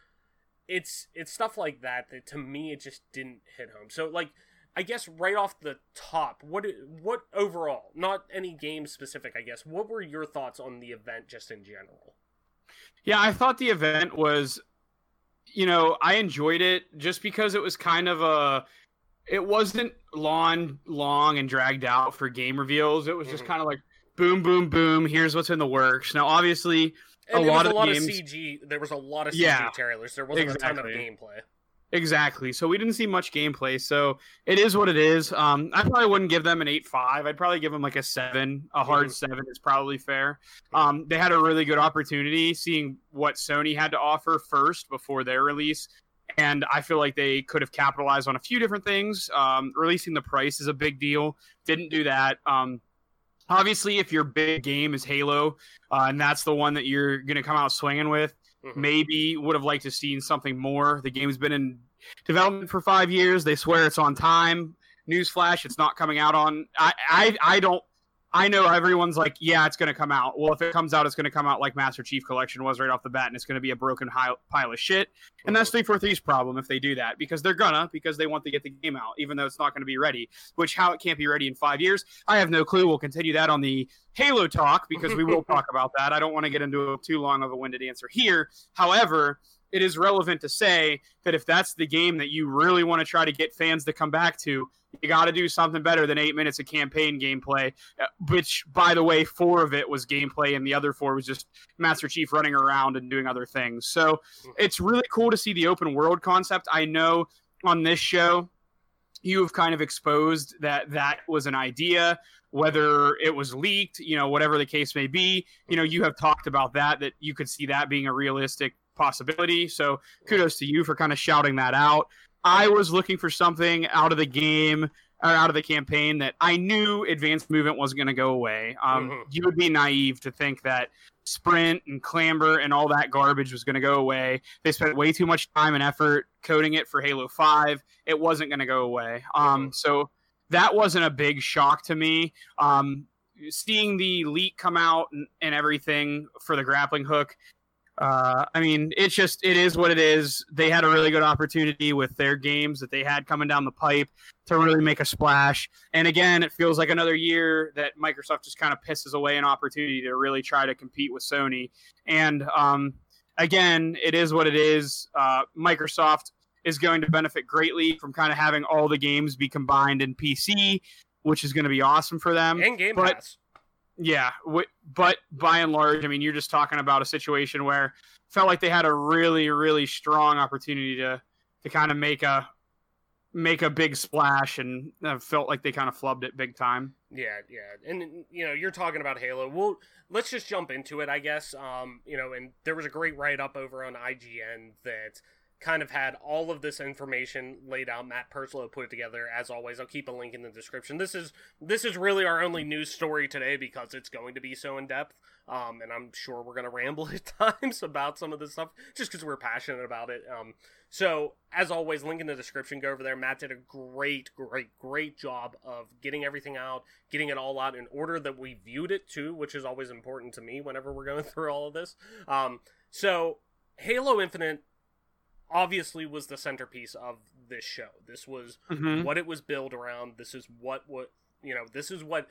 it's it's stuff like that that, to me, it just didn't hit home. So, like, I guess right off the top, what what overall, not any game specific, I guess, what were your thoughts on the event just in general? Yeah, I thought the event was, you know, I enjoyed it just because it was kind of a, it wasn't long, long and dragged out for game reveals. It was just mm-hmm. kind of like, boom, boom, boom, here's what's in the works. Now, obviously, a lot, a lot games... of C G, there was a lot of C G yeah, trailers. There wasn't exactly. a ton of gameplay. Exactly. So we didn't see much gameplay. So it is what it is. Um, I probably wouldn't give them an eight five. I'd probably give them like a seven. A hard mm. seven is probably fair. Um, they had a really good opportunity seeing what Sony had to offer first before their release. And I feel like they could have capitalized on a few different things. Um, releasing the price is a big deal. Didn't do that. Um, obviously, if your big game is Halo, uh, and that's the one that you're going to come out swinging with, Mm-hmm. maybe would have liked to see something more. The game's been in development for five years. They swear it's on time. Newsflash, it's not coming out on... I, I, I don't... I know everyone's like, yeah, it's going to come out. Well, if it comes out, it's going to come out like Master Chief Collection was right off the bat, and it's going to be a broken hi- pile of shit. And that's three forty-three's problem if they do that, because they're gonna, because they want to get the game out, even though it's not going to be ready, which how it can't be ready in five years, I have no clue. We'll continue that on the Halo talk, because we will talk about that. I don't want to get into a, too long of a winded answer here. However, it is relevant to say that if that's the game that you really want to try to get fans to come back to, you got to do something better than eight minutes of campaign gameplay, which, by the way, four of it was gameplay and the other four was just Master Chief running around and doing other things. So it's really cool to see the open world concept. I know on this show you have kind of exposed that that was an idea, whether it was leaked, you know, whatever the case may be. You know, you have talked about that, that you could see that being a realistic possibility. So kudos to you for kind of shouting that out. I was looking for something out of the game or out of the campaign that I knew advanced movement wasn't going to go away. Um, mm-hmm. You would be naive to think that sprint and clamber and all that garbage was going to go away. They spent way too much time and effort coding it for Halo five. It wasn't going to go away. Um, mm-hmm. So that wasn't a big shock to me. Um, seeing the leak come out and, and everything for the grappling hook, Uh, I mean, it's just, it is what it is. They had a really good opportunity with their games that they had coming down the pipe to really make a splash. And again, it feels like another year that Microsoft just kind of pisses away an opportunity to really try to compete with Sony. And um, again, it is what it is. Uh, Microsoft is going to benefit greatly from kind of having all the games be combined in P C, which is going to be awesome for them. And Game but- Pass. Yeah, w- but by and large, I mean, you're just talking about a situation where felt like they had a really, really strong opportunity to, to kind of make a make a big splash, and uh, felt like they kind of flubbed it big time. Yeah, yeah, and you know, you're talking about Halo. Well, let's just jump into it, I guess. Um, you know, and there was a great write-up over on I G N that kind of had all of this information laid out. Matt Perslow put it together, as always. I'll keep a link in the description. This is this is really our only news story today, because it's going to be so in-depth, um, and I'm sure we're going to ramble at times about some of this stuff, just because we're passionate about it. Um, so, as always, link in the description, go over there. Matt did a great, great, great job of getting everything out, getting it all out in order that we viewed it, too, which is always important to me whenever we're going through all of this. Um, so, Halo Infinite obviously was the centerpiece of this show. This was mm-hmm. what it was built around. This is what, what, you know, this is what,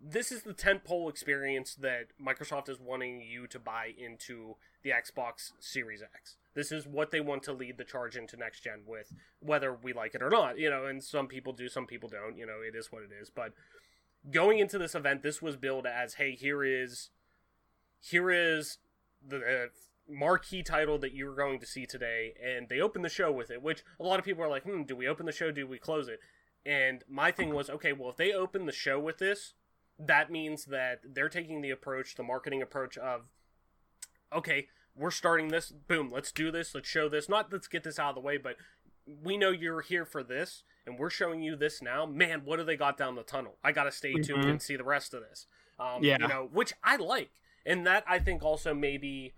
this is the tentpole experience that Microsoft is wanting you to buy into the Xbox Series X. This is what they want to lead the charge into next gen with, whether we like it or not, you know, and some people do, some people don't, you know, it is what it is. But going into this event, this was billed as, hey, here is, here is the, uh, marquee title that you were going to see today, and they opened the show with it, which a lot of people are like, hmm, do we open the show, do we close it? And my thing was, okay, well, if they open the show with this, that means that they're taking the approach, the marketing approach of, okay, we're starting this, boom, let's do this, let's show this, not let's get this out of the way, but we know you're here for this, and we're showing you this now. Man, what do they got down the tunnel? I gotta stay mm-hmm. tuned and see the rest of this. Um, yeah. You know, which I like. And that, I think, also maybe,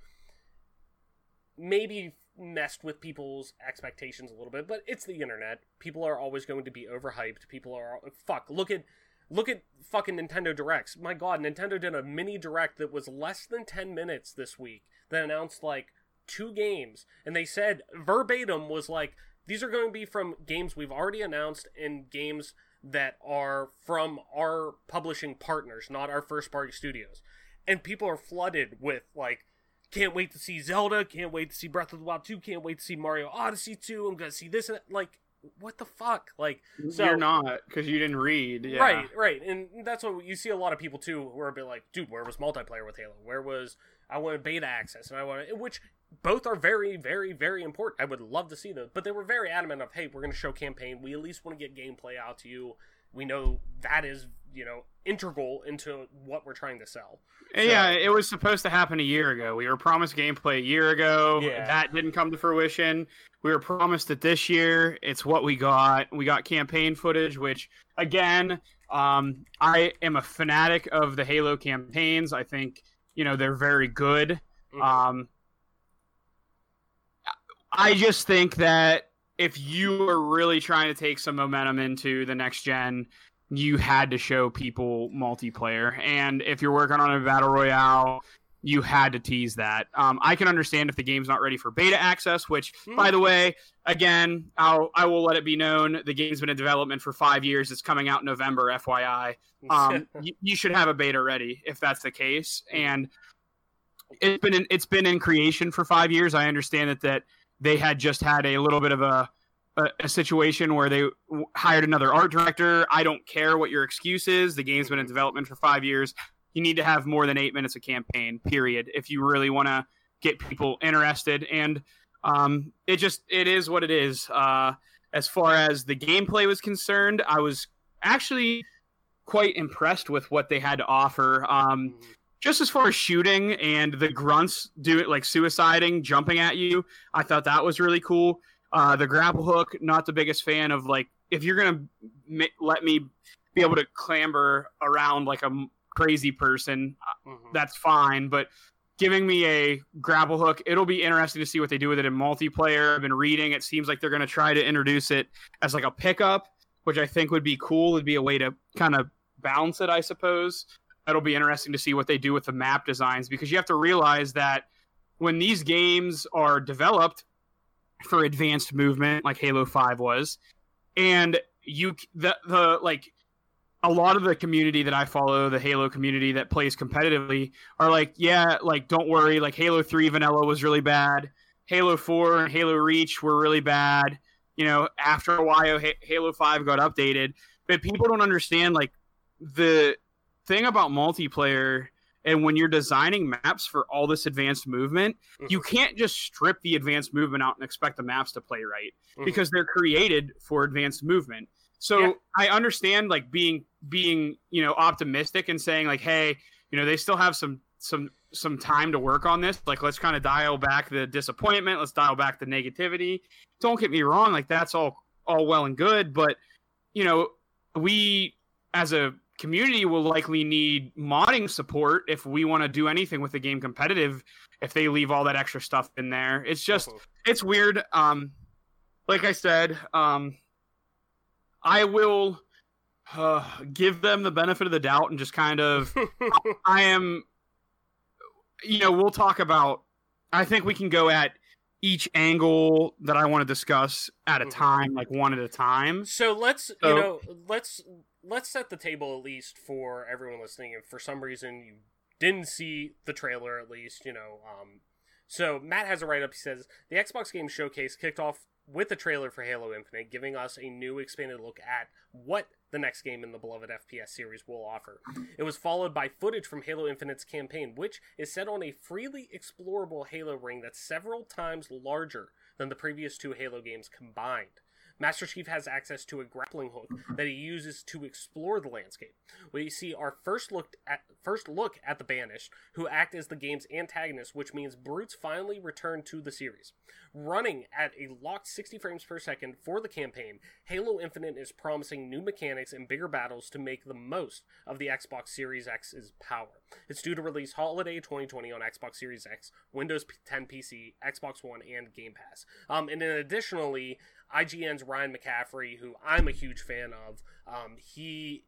maybe messed with people's expectations a little bit, but it's the internet. People are always going to be overhyped. People are, fuck, look at, look at fucking Nintendo Directs. My God, Nintendo did a mini Direct that was less than ten minutes this week that announced, like, two games. And they said, verbatim was like, these are going to be from games we've already announced and games that are from our publishing partners, not our first-party studios. And people are flooded with, like, can't wait to see Zelda, can't wait to see Breath of the Wild two, can't wait to see Mario Odyssey two, I'm going to see this and that. Like, what the fuck? Like, so, you're not, because you didn't read. Yeah. Right, right. And that's what you see a lot of people, too, who are a bit like, dude, where was multiplayer with Halo? Where was, I wanted beta access, and I wanted, which both are very, very, very important. I would love to see those, but they were very adamant of, hey, we're going to show campaign. We at least want to get gameplay out to you. We know that is, you know, integral into what we're trying to sell. So, yeah, it was supposed to happen a year ago. We were promised gameplay a year ago. Yeah. That didn't come to fruition. We were promised that this year, it's what we got. We got campaign footage, which, again, um, I am a fanatic of the Halo campaigns. I think, you know, they're very good. Mm-hmm. Um, I just think that if you are really trying to take some momentum into the next gen, you had to show people multiplayer. And if you're working on a battle royale, you had to tease that. Um, I can understand if the game's not ready for beta access, which, mm. by the way, again, I'll, I will let it be known, the game's been in development for five years. It's coming out in November, F Y I. Um, you, you should have a beta ready if that's the case. And it's been in, it's been in creation for five years. I understand that that they had just had a little bit of a a situation where they hired another art director. I don't care what your excuse is. The game's been in development for five years. You need to have more than eight minutes of campaign, period, if you really want to get people interested. And um, it just, it is what it is. Uh, as far as the gameplay was concerned, I was actually quite impressed with what they had to offer. Um, just as far as shooting and the grunts do it, like suiciding, jumping at you, I thought that was really cool. Uh, the grapple hook, not the biggest fan of, like, if you're going to mi- let me be able to clamber around like a m- crazy person, mm-hmm. that's fine. But giving me a grapple hook, it'll be interesting to see what they do with it in multiplayer. I've been reading. It seems like they're going to try to introduce it as like a pickup, which I think would be cool. It'd be a way to kind of balance it, I suppose. It'll be interesting to see what they do with the map designs, because you have to realize that when these games are developed for advanced movement, like Halo five was, and you the the like a lot of the community that I follow, the Halo community that plays competitively, are like, yeah, like, don't worry, like Halo three vanilla was really bad, Halo four and Halo Reach were really bad, you know, after a while Halo five got updated. But people don't understand, like, the thing about multiplayer. And when you're designing maps for all this advanced movement, mm-hmm. you can't just strip the advanced movement out and expect the maps to play right, mm-hmm. because they're created for advanced movement. So yeah. I understand, like, being being, you know, optimistic and saying, like, hey, you know, they still have some some some time to work on this. Like, let's kind of dial back the disappointment. Let's dial back the negativity. Don't get me wrong. Like, that's all all well and good. But, you know, we as a community will likely need modding support if we want to do anything with the game competitive, if they leave all that extra stuff in there. It's just, uh-huh. it's weird. Um, like I said, um, I will uh, give them the benefit of the doubt and just kind of, I, I am, you know, we'll talk about, I think we can go at each angle that I want to discuss at a time, like one at a time. So let's, so, you know, let's, Let's set the table, at least, for everyone listening. If for some reason you didn't see the trailer, at least, you know. Um, so, Matt has a write-up. He says, the Xbox Game Showcase kicked off with a trailer for Halo Infinite, giving us a new expanded look at what the next game in the beloved F P S series will offer. It was followed by footage from Halo Infinite's campaign, which is set on a freely explorable Halo ring that's several times larger than the previous two Halo games combined. Master Chief has access to a grappling hook that he uses to explore the landscape. We see our first look at, first look at the Banished, who act as the game's antagonists, which means brutes finally return to the series. Running at a locked sixty frames per second for the campaign, Halo Infinite is promising new mechanics and bigger battles to make the most of the Xbox Series X's power. It's due to release holiday twenty twenty on Xbox Series X, Windows ten P C, Xbox One, and Game Pass. Um, and then additionally, I G N's Ryan McCaffrey, who I'm a huge fan of, um, he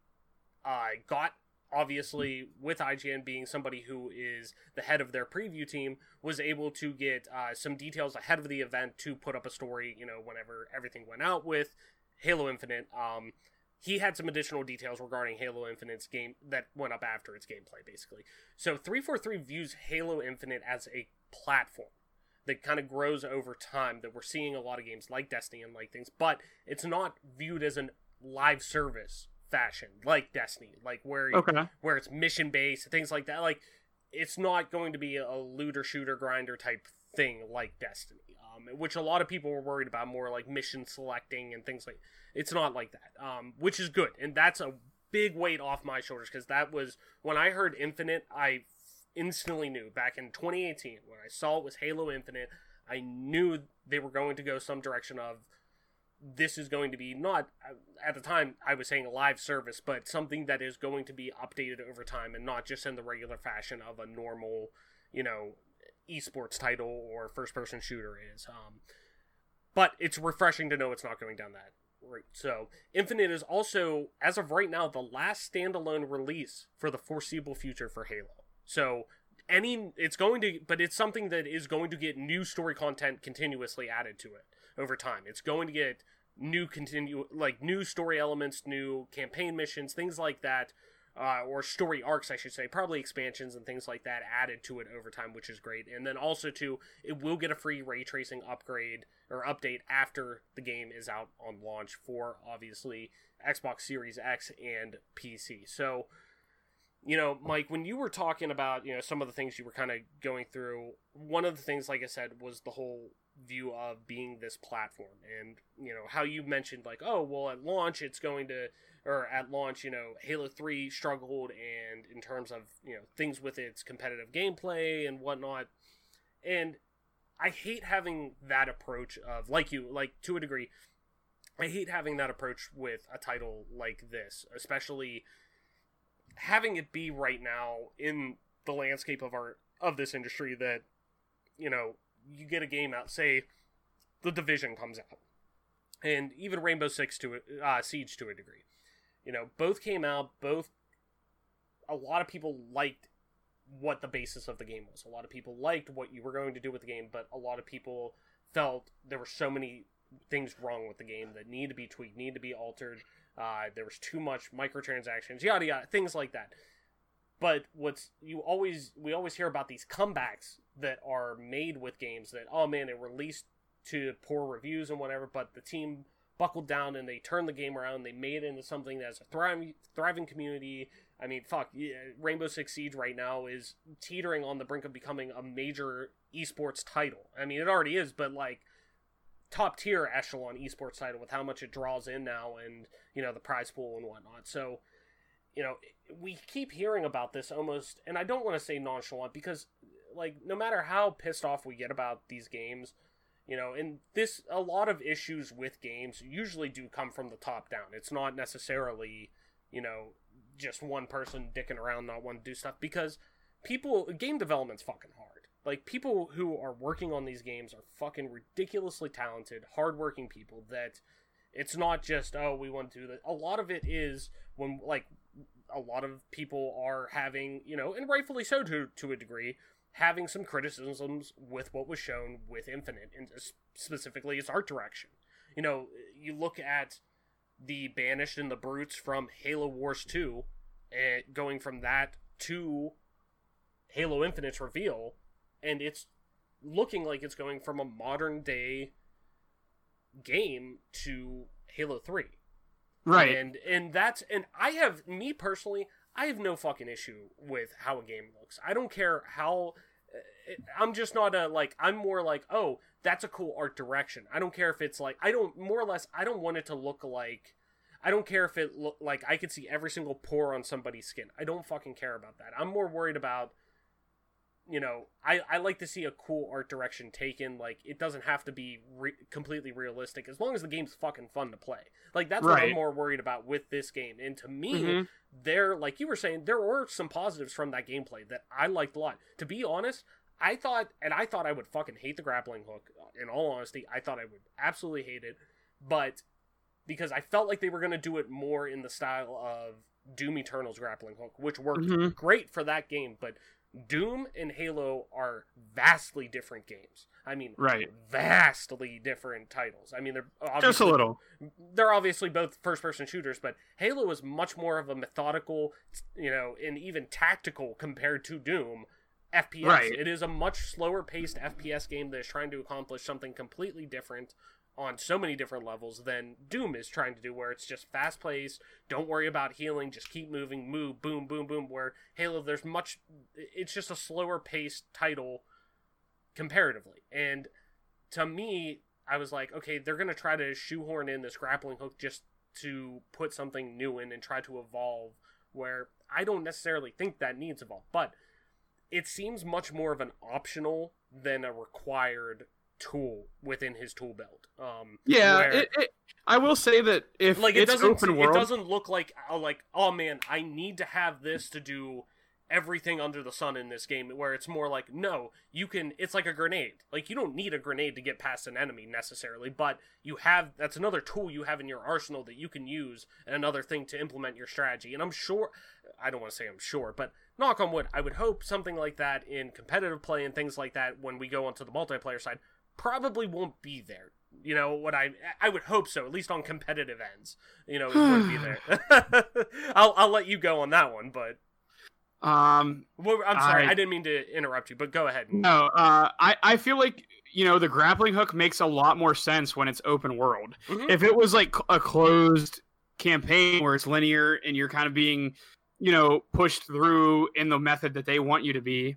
uh, got, obviously, with I G N being somebody who is the head of their preview team, was able to get uh, some details ahead of the event to put up a story, you know, whenever everything went out with Halo Infinite. Um, he had some additional details regarding Halo Infinite's game that went up after its gameplay, basically. So three forty-three views Halo Infinite as a platform that kind of grows over time, that we're seeing a lot of games like Destiny and like things, but it's not viewed as a live service fashion like Destiny, like where okay. you, where it's mission based, things like that. Like, it's not going to be a looter shooter grinder type thing like Destiny, um, which a lot of people were worried about, more like mission selecting and things like. It's not like that, um, which is good, and that's a big weight off my shoulders, because that was when I heard Infinite, I instantly knew back in twenty eighteen when I saw it was Halo Infinite, I knew they were going to go some direction of this is going to be not, at the time I was saying a live service, but something that is going to be updated over time and not just in the regular fashion of a normal, you know, esports title or first person shooter is. Um, but it's refreshing to know it's not going down that route. So Infinite is also, as of right now, the last standalone release for the foreseeable future for Halo. So any it's going to, but it's something that is going to get new story content continuously added to it over time. It's going to get new continue, like new story elements, new campaign missions, things like that, uh, or story arcs, I should say, probably expansions and things like that added to it over time, which is great. And then also too, it will get a free ray tracing upgrade or update after the game is out on launch for obviously Xbox Series X and P C. So, you know, Mike, when you were talking about, you know, some of the things you were kind of going through, one of the things, like I said, was the whole view of being this platform, and, you know, how you mentioned, like, oh, well, at launch, it's going to, or at launch, you know, Halo three struggled, and in terms of, you know, things with its competitive gameplay and whatnot, and I hate having that approach of, like you, like, to a degree, I hate having that approach with a title like this, especially having it be right now in the landscape of our of this industry that, you know, you get a game out, say The Division comes out, and even Rainbow Six to uh, Siege to a degree, you know, both came out, both a lot of people liked what the basis of the game was, a lot of people liked what you were going to do with the game, but a lot of people felt there were so many things wrong with the game that need to be tweaked, need to be altered. Uh, there was too much microtransactions, yada yada, things like that. But what's you always we always hear about these comebacks that are made with games that, oh man, it released to poor reviews and whatever, but the team buckled down and they turned the game around and they made it into something that's a thriving thriving community. I mean, fuck, Rainbow Six Siege right now is teetering on the brink of becoming a major esports title. I mean, it already is, but like, top tier echelon esports title with how much it draws in now and, you know, the prize pool and whatnot. So, you know, we keep hearing about this almost, and I don't want to say nonchalant because, like, no matter how pissed off we get about these games, you know, and this, a lot of issues with games usually do come from the top down. It's not necessarily, you know, just one person dicking around not wanting to do stuff, because people, game development's fucking hard. Like, people who are working on these games are fucking ridiculously talented, hardworking people that it's not just, oh, we want to do that. A lot of it is when, like, a lot of people are having, you know, and rightfully so to, to a degree, having some criticisms with what was shown with Infinite, and specifically its art direction. You know, you look at the Banished and the Brutes from Halo Wars two, and going from that to Halo Infinite's reveal, and it's looking like it's going from a modern-day game to Halo three. Right. And and that's... And I have... Me, personally, I have no fucking issue with how a game looks. I don't care how... I'm just not a, like, I'm more like, oh, that's a cool art direction. I don't care if it's like, I don't, more or less, I don't want it to look like, I don't care if it look like I could see every single pore on somebody's skin. I don't fucking care about that. I'm more worried about, you know, I, I like to see a cool art direction taken. Like, it doesn't have to be re- completely realistic as long as the game's fucking fun to play. Like, that's right. What I'm more worried about with this game. And to me, mm-hmm. there, like you were saying, there were some positives from that gameplay that I liked a lot. To be honest, I thought, and I thought I would fucking hate the grappling hook. In all honesty, I thought I would absolutely hate it. But because I felt like they were going to do it more in the style of Doom Eternal's grappling hook, which worked mm-hmm. great for that game, but Doom and Halo are vastly different games. I mean, right. vastly different titles. I mean, they're obviously, just a little. They're obviously both first-person shooters, but Halo is much more of a methodical, you know, and even tactical compared to Doom F P S. Right. It is a much slower-paced F P S game that is trying to accomplish something completely different on so many different levels than Doom is trying to do, where it's just fast-paced, don't worry about healing, just keep moving, move, boom, boom, boom, where Halo, there's much... It's just a slower-paced title comparatively. And to me, I was like, okay, they're going to try to shoehorn in this grappling hook just to put something new in and try to evolve, where I don't necessarily think that needs evolve, but it seems much more of an optional than a required tool within his tool belt. Um, yeah, where, it, it, I will say that if like, it it's doesn't, open world... It doesn't look like, like, oh man, I need to have this to do everything under the sun in this game, where it's more like, no, you can, it's like a grenade. Like, you don't need a grenade to get past an enemy necessarily, but you have, that's another tool you have in your arsenal that you can use, and another thing to implement your strategy. And I'm sure, I don't want to say I'm sure, but knock on wood, I would hope something like that in competitive play and things like that, when we go onto the multiplayer side, probably won't be there. You know what, I I would hope so, at least on competitive ends. You know, it won't be there. I'll I'll let you go on that one, but um, well, I'm sorry, I, I didn't mean to interrupt you, but go ahead. And... No, uh, I I feel like, you know, the grappling hook makes a lot more sense when it's open world. Mm-hmm. If it was like a closed campaign where it's linear and you're kind of being, you know, pushed through in the method that they want you to be,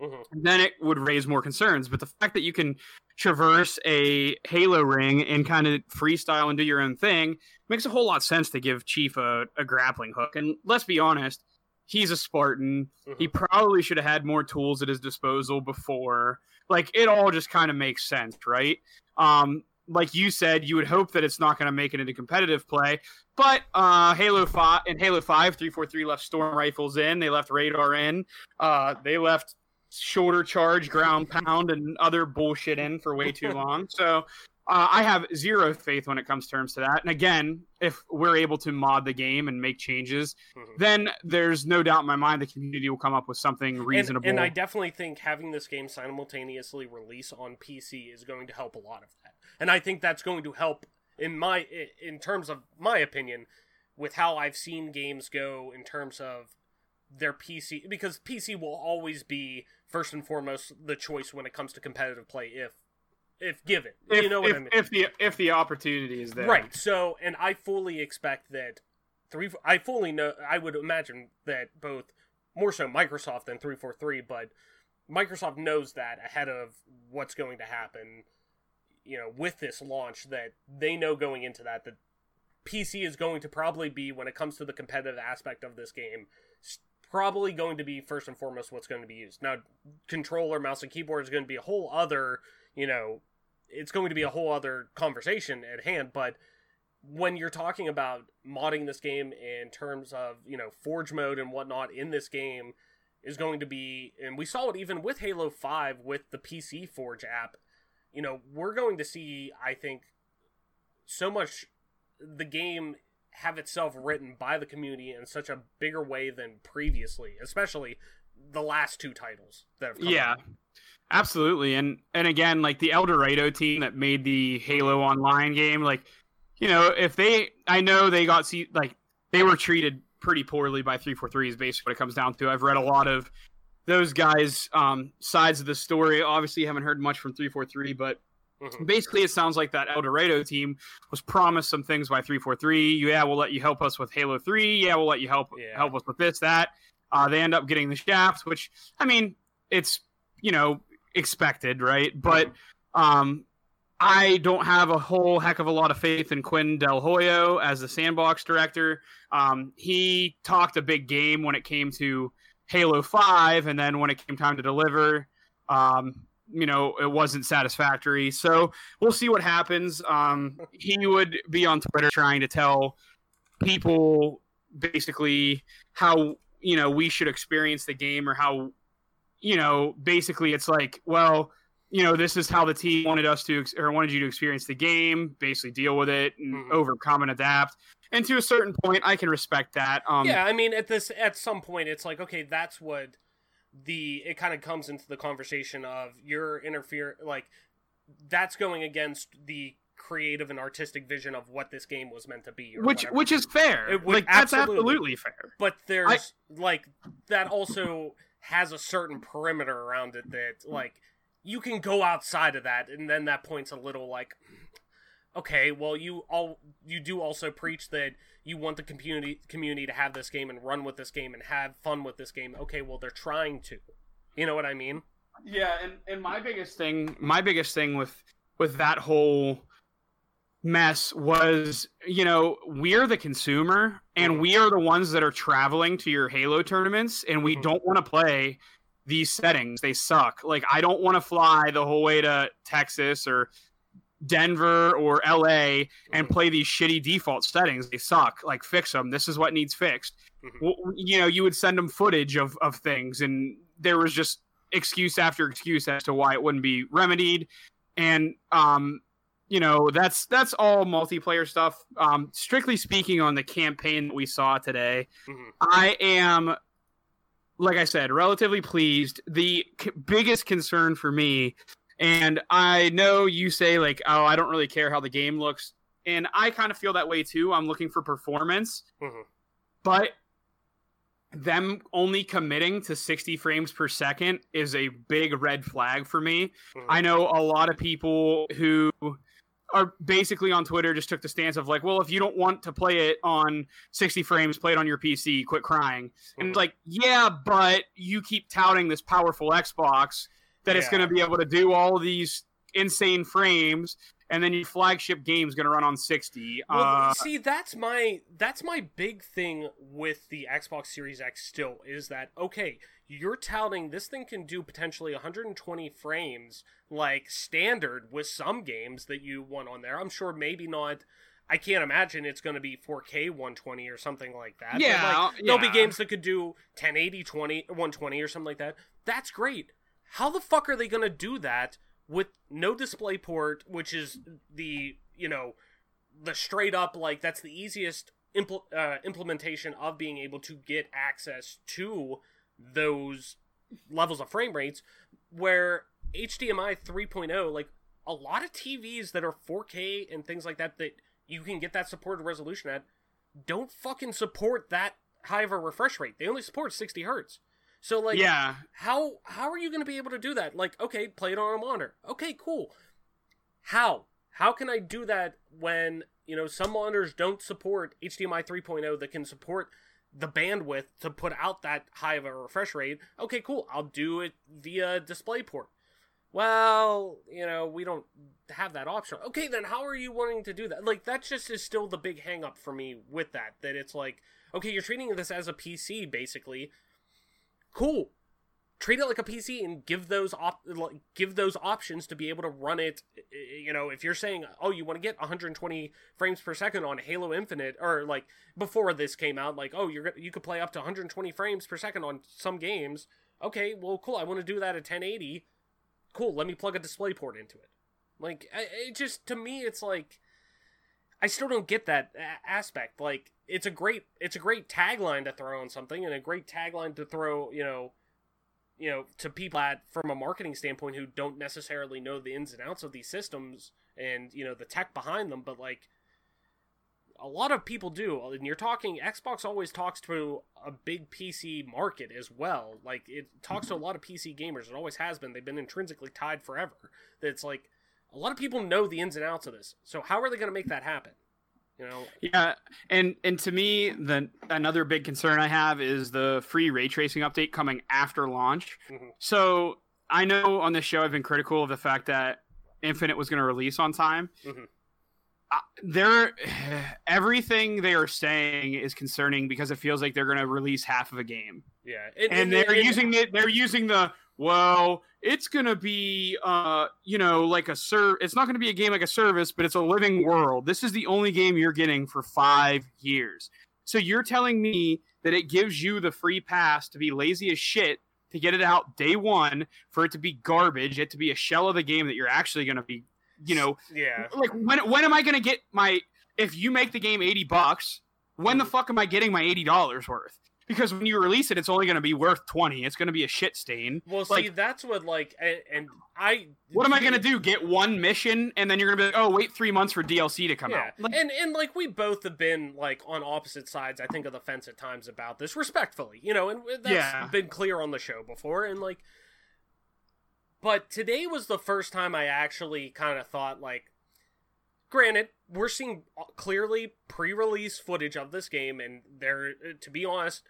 mm-hmm. then it would raise more concerns. But the fact that you can traverse a Halo ring and kind of freestyle and do your own thing makes a whole lot of sense to give Chief a, a grappling hook. And let's be honest, he's a Spartan. Mm-hmm. He probably should have had more tools at his disposal before. Like, it all just kind of makes sense, right? Um, like you said, you would hope that it's not going to make it into competitive play, but uh, Halo five and Halo five, three forty-three left storm rifles in, they left radar in, uh, they left shoulder charge, ground pound, and other bullshit in for way too long. So uh, I have zero faith when it comes terms to that. And again, if we're able to mod the game and make changes, mm-hmm. then there's no doubt in my mind the community will come up with something reasonable. And, and I definitely think having this game simultaneously release on P C is going to help a lot of that. And I think that's going to help in my, in terms of my opinion, with how I've seen games go in terms of their P C, because P C will always be first and foremost the choice when it comes to competitive play, if if given, if, you know what if, I mean. If the if the opportunity is there, right? So, and I fully expect that three. I fully know. I would imagine that both, more so Microsoft than three forty-three, but Microsoft knows that ahead of what's going to happen, you know, with this launch, that they know going into that that P C is going to probably be, when it comes to the competitive aspect of this game, probably going to be first and foremost what's going to be used. Now, controller, mouse, and keyboard is going to be a whole other, you know, it's going to be a whole other conversation at hand, but when you're talking about modding this game in terms of, you know, forge mode and whatnot in this game is going to be, and we saw it even with Halo five with the P C Forge app, you know, we're going to see, I think, so much the game have itself written by the community in such a bigger way than previously, especially the last two titles that have come yeah out. Absolutely. And and again, like the Eldorado team that made the Halo Online game, like, you know, if they I know they got see like they were treated pretty poorly by three forty-three is basically what it comes down to. I've read a lot of those guys um sides of the story. Obviously haven't heard much from three forty-three, but basically, it sounds like that El Dorado team was promised some things by three forty-three. Yeah, we'll let you help us with Halo three. Yeah, we'll let you help yeah. help us with this, that. Uh, they end up getting the shafts, which, I mean, it's, you know, expected, right? But um, I don't have a whole heck of a lot of faith in Quinn Del Hoyo as the sandbox director. Um, he talked a big game when it came to Halo five, and then when it came time to deliver, um, you know, it wasn't satisfactory. So we'll see what happens. Um, he would be on Twitter trying to tell people basically how, you know, we should experience the game, or how, you know, basically it's like, well, you know, this is how the team wanted us to, or wanted you to experience the game, basically deal with it and mm-hmm. overcome and adapt. And to a certain point, I can respect that. Um, yeah, I mean, at this, at some point, it's like, okay, that's what the, it kind of comes into the conversation of your interfere, like, that's going against the creative and artistic vision of what this game was meant to be. Or which whatever. Which is fair. It, like, that's absolutely, absolutely fair. But there's, I... like, that also has a certain perimeter around it that, like, you can go outside of that, and then that point's a little, like... Okay, well, you all you do also preach that you want the community community to have this game and run with this game and have fun with this game. Okay, well, they're trying to. You know what I mean? Yeah, and, and my biggest thing, my biggest thing with with that whole mess was, you know, we're the consumer, and we are the ones that are traveling to your Halo tournaments, and we mm-hmm. don't want to play these settings. They suck. Like, I don't want to fly the whole way to Texas or Denver or L A and play these shitty default settings. They suck. Like, fix them. This is what needs fixed. Mm-hmm. Well, you know, you would send them footage of, of things, and there was just excuse after excuse as to why it wouldn't be remedied. And, um, you know, that's, that's all multiplayer stuff. Um, strictly speaking, on the campaign that we saw today, mm-hmm. I am, like I said, relatively pleased. The c- biggest concern for me, and I know you say, like, oh, I don't really care how the game looks. And I kind of feel that way, too. I'm looking for performance. Mm-hmm. But them only committing to sixty frames per second is a big red flag for me. Mm-hmm. I know a lot of people who are basically on Twitter just took the stance of, like, well, if you don't want to play it on sixty frames, play it on your P C. Quit crying. Mm-hmm. And it's like, yeah, but you keep touting this powerful Xbox that yeah. it's going to be able to do all these insane frames, and then your flagship game is going to run on sixty. Well, uh, see, that's my that's my big thing with the Xbox Series X still, is that, okay, you're touting this thing can do potentially one hundred twenty frames, like, standard with some games that you want on there. I'm sure maybe not... I can't imagine it's going to be four K one twenty or something like that. Yeah, like, yeah. There'll be games that could do ten eighty, twenty, one twenty or something like that. That's great. How the fuck are they going to do that with no display port, which is the, you know, the straight up, like, that's the easiest impl- uh, implementation of being able to get access to those levels of frame rates, where H D M I three point oh, like, a lot of T Vs that are four K and things like that, that you can get that supported resolution at, don't fucking support that high of a refresh rate. They only support sixty hertz. So, like, yeah. how how are you going to be able to do that? Like, okay, play it on a monitor. Okay, cool. How? How can I do that when, you know, some monitors don't support H D M I three point oh that can support the bandwidth to put out that high of a refresh rate? Okay, cool. I'll do it via DisplayPort. Well, you know, we don't have that option. Okay, then how are you wanting to do that? Like, that just is still the big hang-up for me with that, that it's like, okay, you're treating this as a P C, basically. Cool, treat it like a P C and give those op- like, give those options to be able to run it. You know, if you're saying, oh, you want to get one hundred twenty frames per second on Halo Infinite, or like before this came out, like, oh, you're you could play up to one hundred twenty frames per second on some games. Okay, well, cool. I want to do that at ten eighty. Cool. Let me plug a DisplayPort into it. Like, it just, to me, it's like, I still don't get that aspect. Like, it's a great, it's a great tagline to throw on something, and a great tagline to throw, you know, you know, to people at, from a marketing standpoint, who don't necessarily know the ins and outs of these systems and, you know, the tech behind them. But, like, a lot of people do, and you're talking, Xbox always talks to a big P C market as well. Like, it talks to a lot of P C gamers. It always has been. They've been intrinsically tied forever. That's like, a lot of people know the ins and outs of this. So how are they going to make that happen? You know? Yeah, and and to me, the another big concern I have is the free ray tracing update coming after launch. Mm-hmm. So I know on this show I've been critical of the fact that Infinite was going to release on time. Mm-hmm. Uh, they're, everything they are saying is concerning because it feels like they're going to release half of a game. Yeah, it, and it, they're it, using it, the, they're using the well. It's going to be, uh, you know, like a serv. It's not going to be a game like a service, but it's a living world. This is the only game you're getting for five years. So you're telling me that it gives you the free pass to be lazy as shit, to get it out day one, for it to be garbage, it to be a shell of a game that you're actually going to be, you know, yeah. Like when when am I going to get my? If you make the game eighty bucks, when the fuck am I getting my eighty dollars worth? Because when you release it, it's only going to be worth twenty. It's going to be a shit stain. Well, like, see, that's what, like, and, and I... What am I going to do? Get one mission, and then you're going to be like, oh, wait three months for D L C to come yeah. out. Like, and, and, like, we both have been, like, on opposite sides, I think, of the fence at times about this, respectfully. You know, and that's yeah. been clear on the show before, and, like... But today was the first time I actually kind of thought, like, granted, we're seeing clearly pre-release footage of this game, and there, to be honest,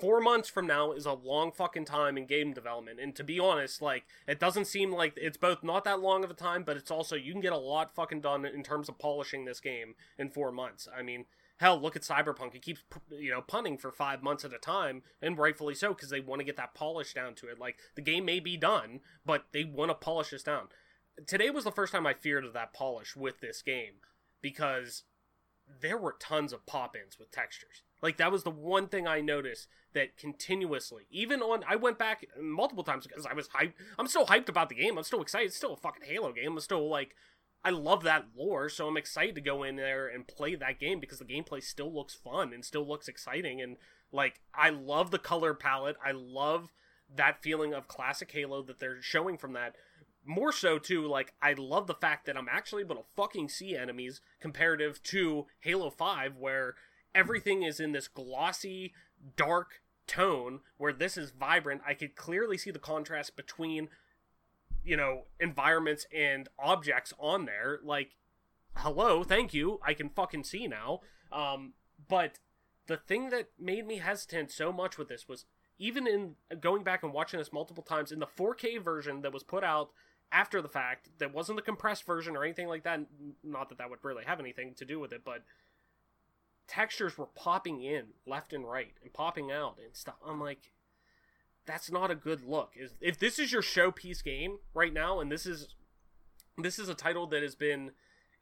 four months from now is a long fucking time in game development. And to be honest, like, it doesn't seem like it's both not that long of a time, but it's also, you can get a lot fucking done in terms of polishing this game in four months. I mean, hell, look at Cyberpunk. It keeps, you know, punting for five months at a time, and rightfully so, because they want to get that polish down to it. Like, the game may be done, but they want to polish this down. Today was the first time I feared of that polish with this game, because there were tons of pop-ins with textures. Like, that was the one thing I noticed that continuously, even on, I went back multiple times because I was hyped. I'm still hyped about the game. I'm still excited. It's still a fucking Halo game. I'm still like, I love that lore, so I'm excited to go in there and play that game because the gameplay still looks fun and still looks exciting. And like, I love the color palette. I love that feeling of classic Halo that they're showing from that. More so, too, like, I love the fact that I'm actually able to fucking see enemies comparative to Halo five, where everything is in this glossy, dark tone, where this is vibrant. I could clearly see the contrast between, you know, environments and objects on there. Like, hello, thank you, I can fucking see now. Um, but the thing that made me hesitant so much with this was, even in going back and watching this multiple times, in the four K version that was put out after the fact, that wasn't the compressed version or anything like that, not that that would really have anything to do with it, but textures were popping in left and right and popping out and stuff. I'm like, that's not a good look. If this is your showpiece game right now, and this is this is a title that has been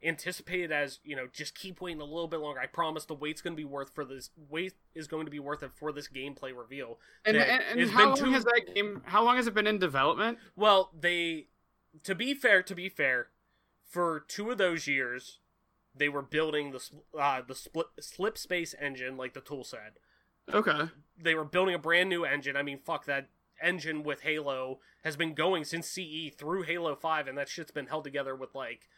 anticipated as, you know, just keep waiting a little bit longer, I promise the wait's going to be worth for this wait is going to be worth it for this gameplay reveal. And, and, and how long too... has that game how long has it been in development? Well, they to be fair to be fair for two of those years they were building the uh the split, slip space engine, like the tool said. Okay, they were building a brand new engine. I mean, fuck, that engine with Halo has been going since C E through Halo five, and that shit's been held together with, like,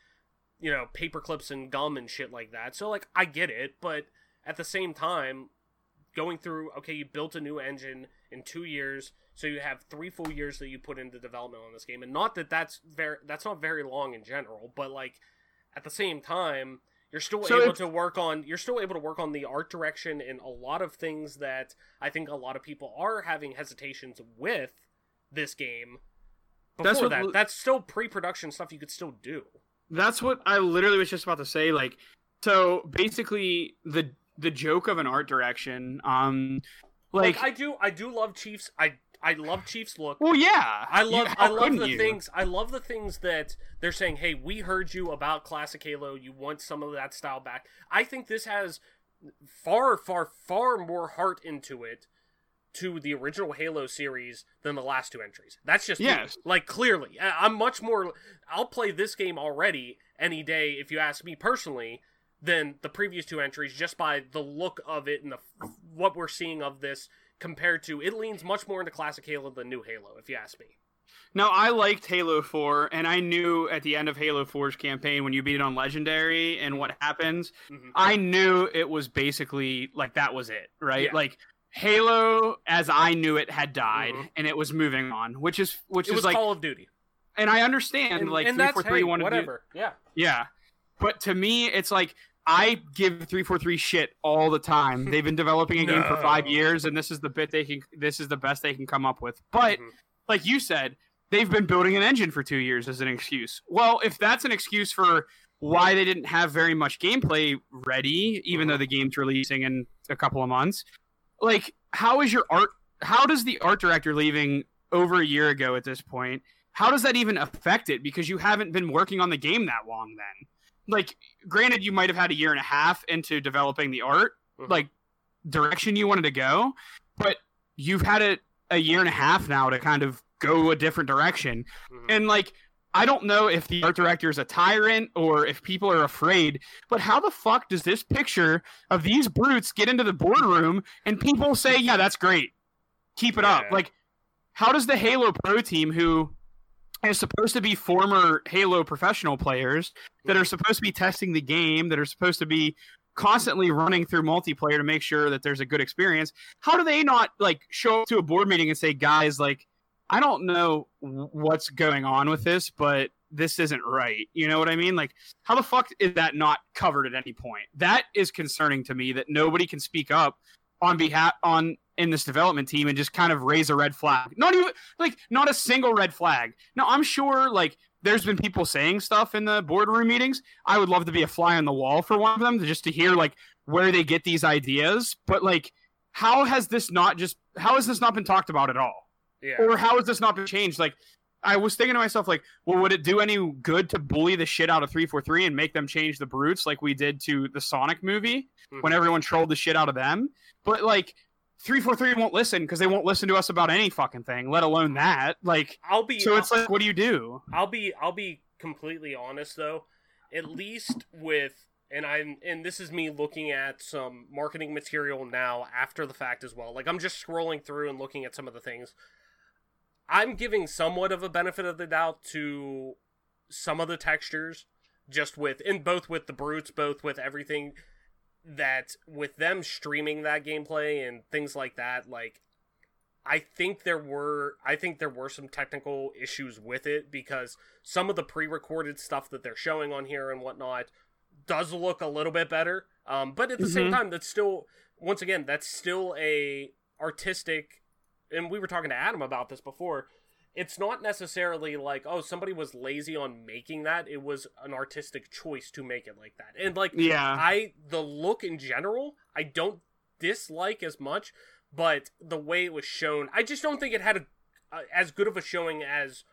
you know, paper clips and gum and shit like that. So, like, I get it, but at the same time, going through, okay, you built a new engine in two years, so you have three full years that you put into development on this game, and not that that's very, that's not very long in general, but, like, at the same time, you're still so able it's... to work on, you're still able to work on the art direction and a lot of things that I think a lot of people are having hesitations with this game before that's what... that. That's still pre-production stuff you could still do. That's what I literally was just about to say. Like, so basically, the the joke of an art direction. Um, like, like I do, I do love Chief's. I I love Chief's look. Well, yeah, I love yeah, I love the you? things. I love the things that they're saying. Hey, we heard you about classic Halo. You want some of that style back? I think this has far, far, far more heart into it to the original Halo series than the last two entries. That's just yes. me. Like, clearly. I'm much more... I'll play this game already any day, if you ask me personally, than the previous two entries, just by the look of it and the what we're seeing of this compared to... It leans much more into classic Halo than new Halo, if you ask me. Now, I liked Halo four, and I knew at the end of Halo four's campaign, when you beat it on Legendary and what happens, mm-hmm. I knew it was basically... Like, that was it, right? Yeah. Like... Halo, as I knew it, had died, mm-hmm. and it was moving on, which is which it is was like Call of Duty, and I understand and, like and three four three hey, one whatever, do, yeah, yeah. But to me, it's like I give three four three shit all the time. They've been developing a no. game for five years, and this is the bit they can, this is the best they can come up with. But mm-hmm. like you said, they've been building an engine for two years as an excuse. Well, if that's an excuse for why they didn't have very much gameplay ready, even though the game's releasing in a couple of months, like, how is your art? How does the art director leaving over a year ago at this point, how does that even affect it? Because you haven't been working on the game that long then. Like, granted, you might have had a year and a half into developing the art, mm-hmm. like, direction you wanted to go, but you've had a, a year and a half now to kind of go a different direction. Mm-hmm. And, like, I don't know if the art director is a tyrant or if people are afraid, but how the fuck does this picture of these brutes get into the boardroom and people say, yeah, that's great, keep it yeah. up? Like, how does the Halo Pro team, who is supposed to be former Halo professional players that are supposed to be testing the game, that are supposed to be constantly running through multiplayer to make sure that there's a good experience, how do they not, like, show up to a board meeting and say, guys, like, I don't know what's going on with this, but this isn't right? You know what I mean? Like, how the fuck is that not covered at any point? That is concerning to me, that nobody can speak up on behalf on in this development team and just kind of raise a red flag. Not even like not a single red flag. Now, I'm sure, like, there's been people saying stuff in the boardroom meetings. I would love to be a fly on the wall for one of them, to just to hear, like, where they get these ideas. But, like, how has this not just how has this not been talked about at all? Yeah. Or how has this not been changed? Like, I was thinking to myself, like, well, would it do any good to bully the shit out of three forty-three and make them change the brutes like we did to the Sonic movie mm-hmm. when everyone trolled the shit out of them? But, like, three forty-three won't listen because they won't listen to us about any fucking thing, let alone that. Like, I'll be, so it's like, what do you do? I'll be, I'll be completely honest though. At least with, and I'm, and this is me looking at some marketing material now after the fact as well. Like, I'm just scrolling through and looking at some of the things. I'm giving somewhat of a benefit of the doubt to some of the textures, just with, and both with the brutes, both with everything, that with them streaming that gameplay and things like that, like, I think there were, I think there were some technical issues with it, because some of the pre-recorded stuff that they're showing on here and whatnot does look a little bit better. Um, but at the mm-hmm. same time, that's still, once again, that's still a artistic, and we were talking to Adam about this before, it's not necessarily like, oh, somebody was lazy on making that. It was an artistic choice to make it like that. And, like, yeah. I the look in general, I don't dislike as much, but the way it was shown, I just don't think it had a, uh, as good of a showing as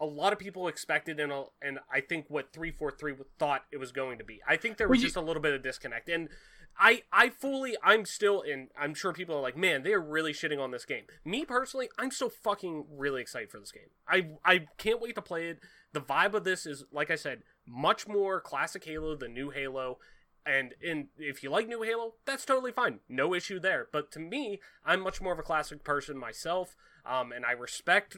a lot of people expected, and a, and I think what three forty-three thought it was going to be. I think there was just a little bit of disconnect. And I, I fully, I'm still in, I'm sure people are like, man, they're really shitting on this game. Me personally, I'm still fucking really excited for this game. I I can't wait to play it. The vibe of this is, like I said, much more classic Halo than new Halo. And, and if you like new Halo, that's totally fine. No issue there. But to me, I'm much more of a classic person myself. Um, and I respect,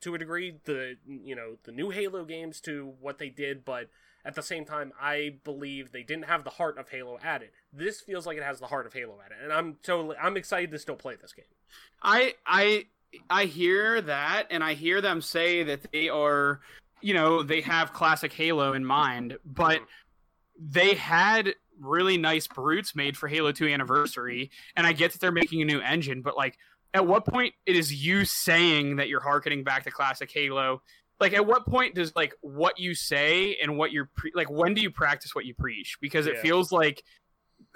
to a degree, the, you know, the new Halo games to what they did, but at the same time, I believe they didn't have the heart of Halo at it. This feels like it has the heart of Halo at it, and I'm totally, I'm excited to still play this game. I, I, I hear that, and I hear them say that they are, you know, they have classic Halo in mind, but they had really nice brutes made for Halo two Anniversary, and I get that they're making a new engine, but, like, at what point it is you saying that you're harkening back to classic Halo? Like, at what point does, like, what you say and what you're... Pre- like, when do you practice what you preach? Because it yeah. feels like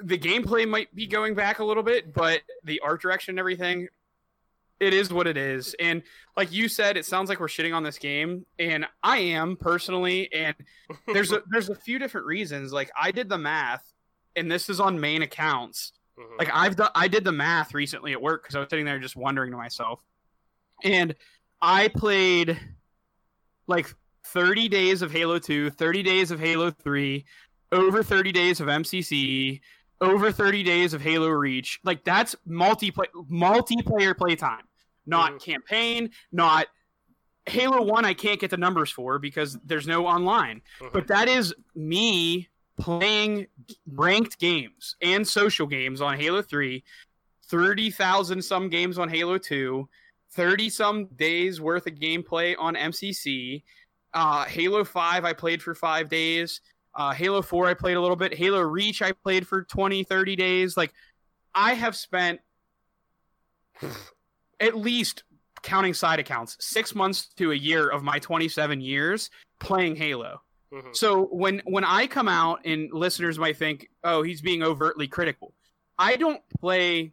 the gameplay might be going back a little bit, but the art direction and everything, it is what it is. And, like you said, it sounds like we're shitting on this game, and I am, personally, and there's a, there's a few different reasons. Like, I did the math, and this is on main accounts. Mm-hmm. Like, I've done, I did the math recently at work, because I was sitting there just wondering to myself. And I played... like thirty days of Halo two, thirty days of Halo three, over thirty days of M C C, over thirty days of Halo Reach. Like, that's multiplayer multiplayer playtime, not mm-hmm. campaign, not Halo one. I can't get the numbers for because there's no online. Mm-hmm. But that is me playing ranked games and social games on Halo three, thirty thousand some games on Halo two, thirty-some days worth of gameplay on M C C. Uh, Halo five, I played for five days. Uh, Halo four, I played a little bit. Halo Reach, I played for twenty, thirty days. Like, I have spent at least counting side accounts, six months to a year of my twenty-seven years playing Halo. Mm-hmm. So when, when I come out and listeners might think, oh, he's being overtly critical. I don't play,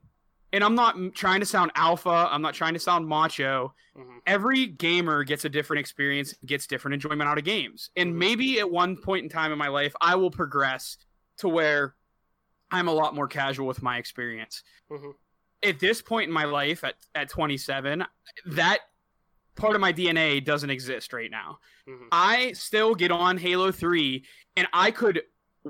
and I'm not trying to sound alpha. I'm not trying to sound macho. Mm-hmm. Every gamer gets a different experience, gets different enjoyment out of games. And maybe at one point in time in my life, I will progress to where I'm a lot more casual with my experience. Mm-hmm. At this point in my life, at, at twenty-seven, that part of my D N A doesn't exist right now. Mm-hmm. I still get on Halo three, and I could,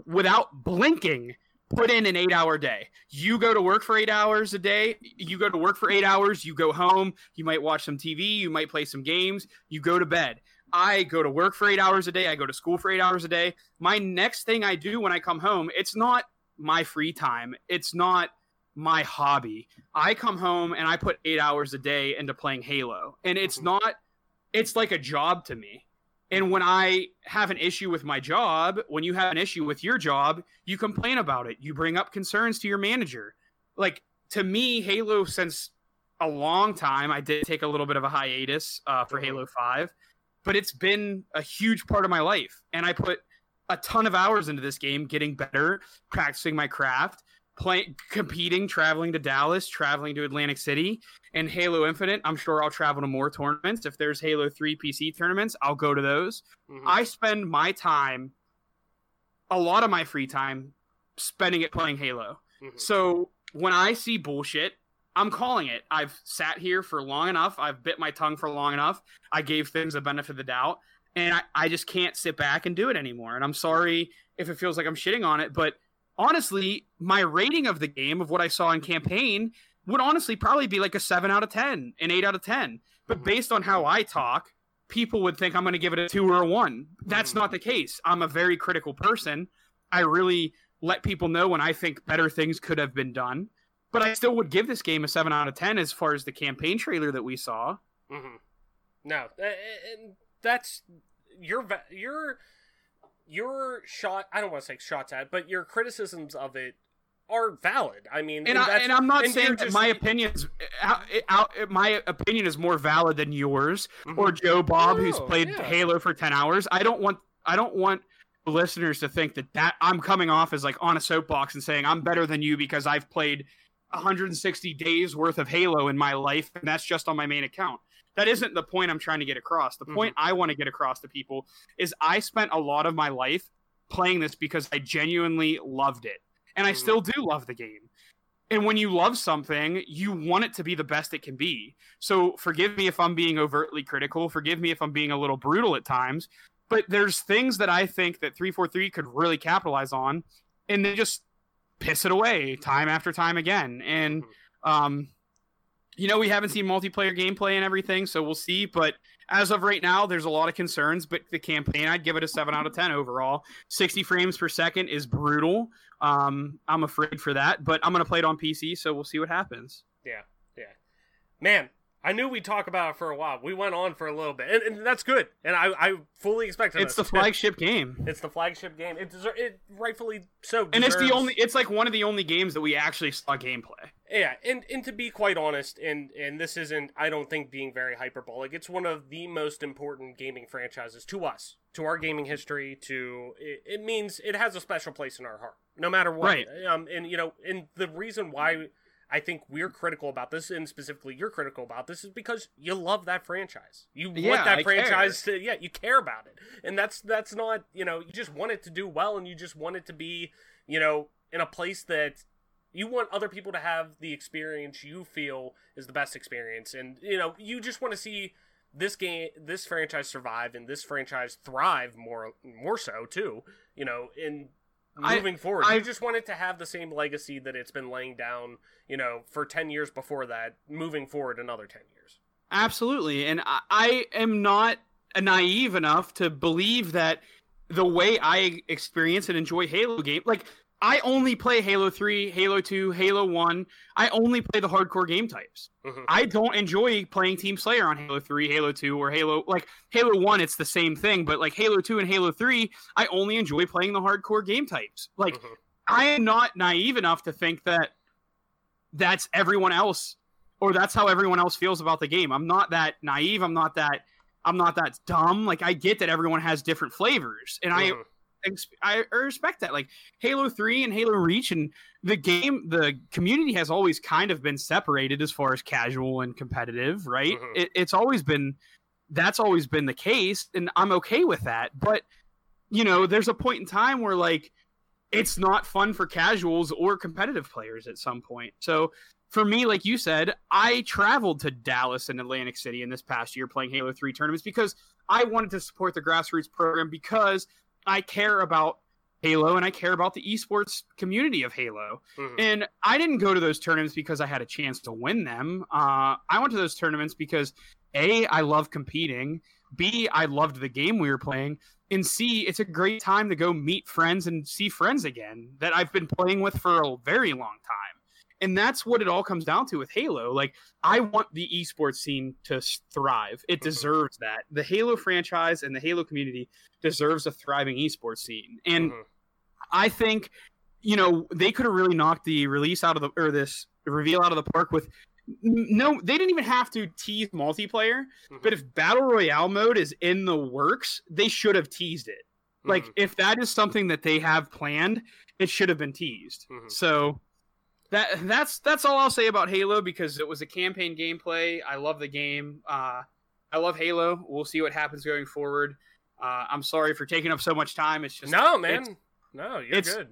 without blinking, put in an eight-hour day. You go to work for eight hours a day. You go to work for eight hours. You go home. You might watch some T V. You might play some games. You go to bed. I go to work for eight hours a day. I go to school for eight hours a day. My next thing I do when I come home, it's not my free time. It's not my hobby. I come home and I put eight hours a day into playing Halo. And it's not, it's like a job to me. And when I have an issue with my job, when you have an issue with your job, you complain about it. You bring up concerns to your manager. Like, to me, Halo, since a long time, I did take a little bit of a hiatus uh, for Halo five, but it's been a huge part of my life. And I put a ton of hours into this game, getting better, practicing my craft, playing, competing, traveling to Dallas, traveling to Atlantic City, and Halo Infinite. I'm sure I'll travel to more tournaments. If there's Halo three P C tournaments, I'll go to those. Mm-hmm. I spend my time, a lot of my free time, spending it playing Halo. Mm-hmm. So when I see bullshit, I'm calling it. I've sat here for long enough. I've bit my tongue for long enough. I gave things the benefit of the doubt, and I, I just can't sit back and do it anymore. And I'm sorry if it feels like I'm shitting on it, but honestly, my rating of the game, of what I saw in campaign, would honestly probably be like a seven out of ten, an eight out of ten. But mm-hmm. based on how I talk, people would think I'm going to give it a two or a one. That's mm-hmm. not the case. I'm a very critical person. I really let people know when I think better things could have been done. But I still would give this game a seven out of ten as far as the campaign trailer that we saw. Mm-hmm. No, and that's your your... Your shot, I don't want to say shots at, but your criticisms of it are valid. I mean, and, and, I, and I'm not and saying that just, my opinions, out, out, my opinion is more valid than yours mm-hmm. or Joe Bob, oh, who's played yeah. Halo for ten hours. I don't want, I don't want listeners to think that, that I'm coming off as like on a soapbox and saying I'm better than you because I've played one hundred sixty days worth of Halo in my life, and that's just on my main account. That isn't the point I'm trying to get across. The point mm-hmm. I want to get across to people is I spent a lot of my life playing this because I genuinely loved it. And I mm-hmm. still do love the game. And when you love something, you want it to be the best it can be. So forgive me if I'm being overtly critical. Forgive me if I'm being a little brutal at times. But there's things that I think that three forty-three could really capitalize on, and they just piss it away time after time again. And, um... you know, we haven't seen multiplayer gameplay and everything, so we'll see. But as of right now, there's a lot of concerns. But the campaign, I'd give it a seven out of ten overall. sixty frames per second is brutal. Um, I'm afraid for that. But I'm going to play it on P C, so we'll see what happens. Yeah, yeah. Man, I knew we'd talk about it for a while. We went on for a little bit. And, and that's good. And I, I fully expected It's us. the flagship game. It's the flagship game. It, deser- it rightfully so deserves... And it's the only. It's like one of the only games that we actually saw gameplay. Yeah, and, and to be quite honest, and, and this isn't, I don't think, being very hyperbolic, it's one of the most important gaming franchises to us, to our gaming history, to, it, it means it has a special place in our heart, no matter what. Right. Um, and, you know, and the reason why I think we're critical about this, and specifically you're critical about this, is because you love that franchise. You yeah, want that I franchise care. to, yeah, you care about it. And that's, that's not, you know, you just want it to do well, and you just want it to be, you know, in a place that... You want other people to have the experience you feel is the best experience. And, you know, you just want to see this game, this franchise survive and this franchise thrive more, more so too, you know, in moving I, forward. I you just want it to have the same legacy that it's been laying down, you know, for ten years before that, moving forward another ten years. Absolutely. And I, I am not naive enough to believe that the way I experience and enjoy Halo game, like, I only play Halo three, Halo two, Halo one. I only play the hardcore game types. Mm-hmm. I don't enjoy playing Team Slayer on Halo three, Halo two, or Halo... Like, Halo one, it's the same thing, but, like, Halo two and Halo three, I only enjoy playing the hardcore game types. Like, mm-hmm. I am not naive enough to think that that's everyone else. or that's how everyone else feels about the game. I'm not that naive. I'm not that, I'm not that dumb. Like, I get that everyone has different flavors, and mm-hmm. I... I respect that. Like Halo three and Halo Reach and the game, the community has always kind of been separated as far as casual and competitive, right? Mm-hmm. It, it's always been, that's always been the case, and I'm okay with that. But, you know, there's a point in time where, like, it's not fun for casuals or competitive players at some point. So for me, like you said, I traveled to Dallas and Atlantic City in this past year playing Halo three tournaments because I wanted to support the grassroots program, because I care about Halo and I care about the esports community of Halo. Mm-hmm. And I didn't go to those tournaments because I had a chance to win them. Uh, I went to those tournaments because A, I love competing. B, I loved the game we were playing. And C, it's a great time to go meet friends and see friends again that I've been playing with for a very long time. And that's what it all comes down to with Halo. Like, I want the esports scene to thrive. It deserves that. The Halo franchise and the Halo community deserves a thriving esports scene. And mm-hmm. I think, you know, they could have really knocked the release out of the, or this reveal out of the park with, no, they didn't even have to tease multiplayer. Mm-hmm. But if Battle Royale mode is in the works, they should have teased it. Mm-hmm. Like, if that is something that they have planned, it should have been teased. Mm-hmm. So... That that's that's all I'll say about Halo, because it was a campaign gameplay. I love the game. Uh, I love Halo. We'll see what happens going forward. Uh, I'm sorry for taking up so much time. It's just no, man. It's, no, you're it's, good.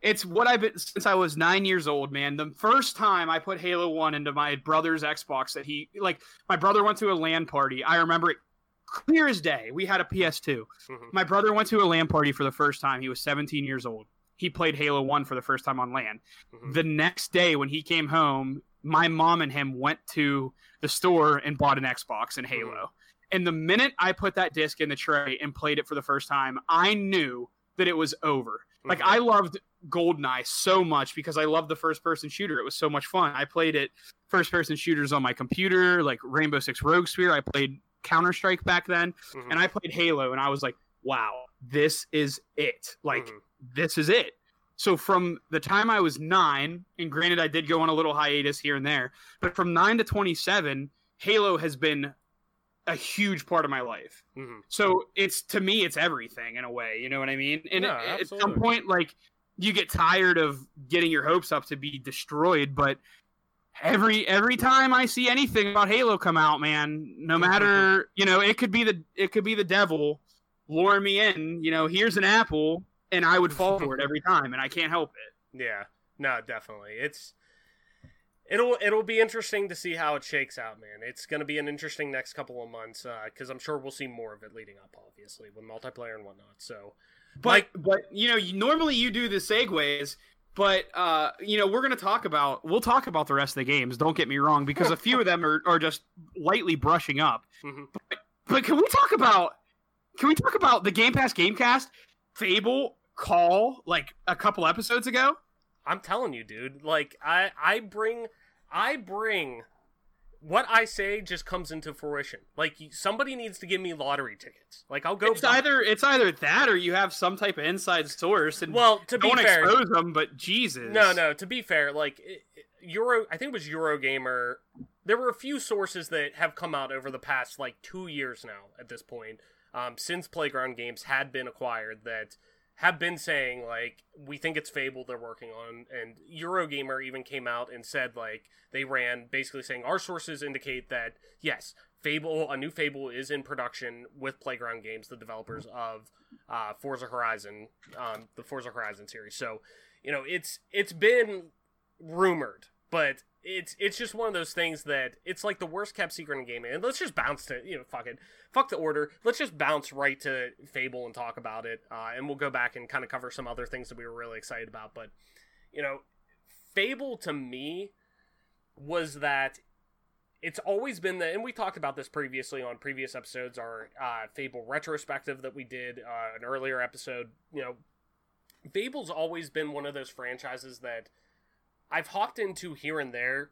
It's what I've been since I was nine years old, man. The first time I put Halo one into my brother's Xbox, that he like my brother went to a LAN party. I remember it clear as day. We had a P S two. Mm-hmm. My brother went to a LAN party for the first time. He was seventeen years old. He played Halo one for the first time on LAN. Mm-hmm. The next day when he came home, my mom and him went to the store and bought an Xbox and Halo. Mm-hmm. And the minute I put that disc in the tray and played it for the first time, I knew that it was over. Mm-hmm. Like, I loved GoldenEye so much because I loved the first-person shooter. It was so much fun. I played it first-person shooters on my computer, like Rainbow Six Rogue Spear. I played Counter-Strike back then. Mm-hmm. And I played Halo, and I was like, wow, this is it. Like... Mm-hmm. This is it. So from the time I was nine, and granted I did go on a little hiatus here and there, but from nine to twenty-seven, Halo has been a huge part of my life. Mm-hmm. So it's, to me, it's everything in a way, you know what I mean? And yeah, at absolutely. Some point, like, you get tired of getting your hopes up to be destroyed, but every every time I see anything about Halo come out, man, no matter, you know, it could be the it could be the devil lure me in, you know, here's an apple. And I would fall for it every time, and I can't help it. Yeah, no, definitely. It's it'll it'll be interesting to see how it shakes out, man. It's going to be an interesting next couple of months because uh, I'm sure we'll see more of it leading up, obviously, with multiplayer and whatnot. So, but but, but you know, you, normally you do the segues, but uh, you know, we're going to talk about we'll talk about the rest of the games. Don't get me wrong, because a few of them are, are just lightly brushing up. Mm-hmm. But, but can we talk about can we talk about the Game Pass Gamecast Fable? Call like a couple episodes ago. I'm telling you, dude, like I I bring I bring what I say just comes into fruition. Like, somebody needs to give me lottery tickets. Like, I'll go It's buy. either it's either that or you have some type of inside source, and well, to don't be fair, expose them, but Jesus. No, no, to be fair, like Euro I think it was Eurogamer. There were a few sources that have come out over the past like two years now at this point, um since Playground Games had been acquired, that have been saying, like, we think it's Fable they're working on, and Eurogamer even came out and said, like, they ran basically saying, our sources indicate that, yes, Fable, a new Fable is in production with Playground Games, the developers of uh, Forza Horizon, um, the Forza Horizon series. So, you know, it's it's been rumored, but it's it's just one of those things that it's like the worst kept secret in gaming. And let's just bounce to, you know, fuck it. Fuck the order. Let's just bounce right to Fable and talk about it. Uh, and we'll go back and kind of cover some other things that we were really excited about. But, you know, Fable to me was that it's always been the, and we talked about this previously on previous episodes, our uh, Fable retrospective that we did, uh, an earlier episode. You know, Fable's always been one of those franchises that I've hopped into here and there,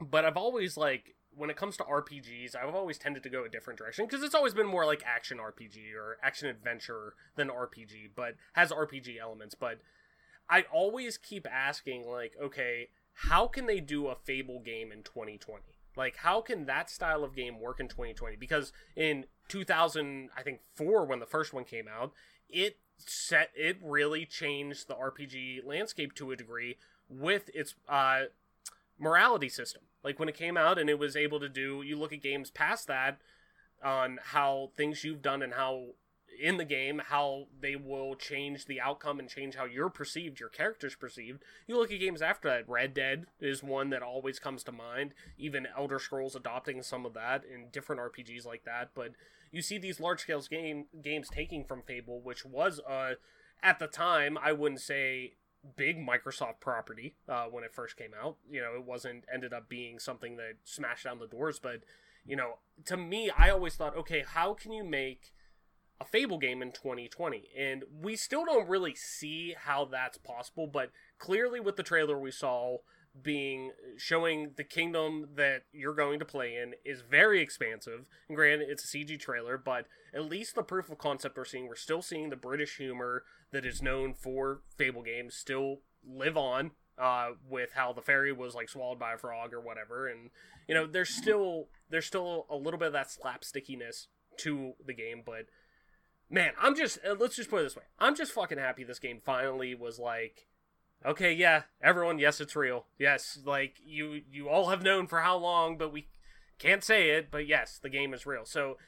but I've always, like, when it comes to R P Gs, I've always tended to go a different direction, because it's always been more like action R P G or action adventure than R P G, but has R P G elements. But I always keep asking, like, okay, how can they do a Fable game in twenty twenty? Like, how can that style of game work in twenty twenty? Because in two thousand, I think, four, when the first one came out, it set it really changed the R P G landscape to a degree with its uh, morality system. Like, when it came out and it was able to do, you look at games past that on how things you've done and how, in the game, how they will change the outcome and change how you're perceived, your character's perceived. You look at games after that. Red Dead is one that always comes to mind. Even Elder Scrolls adopting some of that in different R P Gs like that. But you see these large-scale game, games taking from Fable, which was, uh, at the time, I wouldn't say big Microsoft property uh, when it first came out. You know, it wasn't ended up being something that smashed down the doors. But, you know, to me, I always thought, okay, how can you make a Fable game in twenty twenty? And we still don't really see how that's possible, but clearly with the trailer we saw being showing the kingdom that you're going to play in is very expansive, and granted it's a C G trailer, but at least the proof of concept we're seeing, we're still seeing the British humor that is known for Fable games still live on, uh with how the fairy was like swallowed by a frog or whatever. And you know, there's still there's still a little bit of that slapstickiness to the game. But man, I'm just, let's just put it this way. I'm just fucking happy this game finally was like, okay, yeah, everyone, yes, it's real. Yes, like, you you all have known for how long, but we can't say it, but yes, the game is real. So,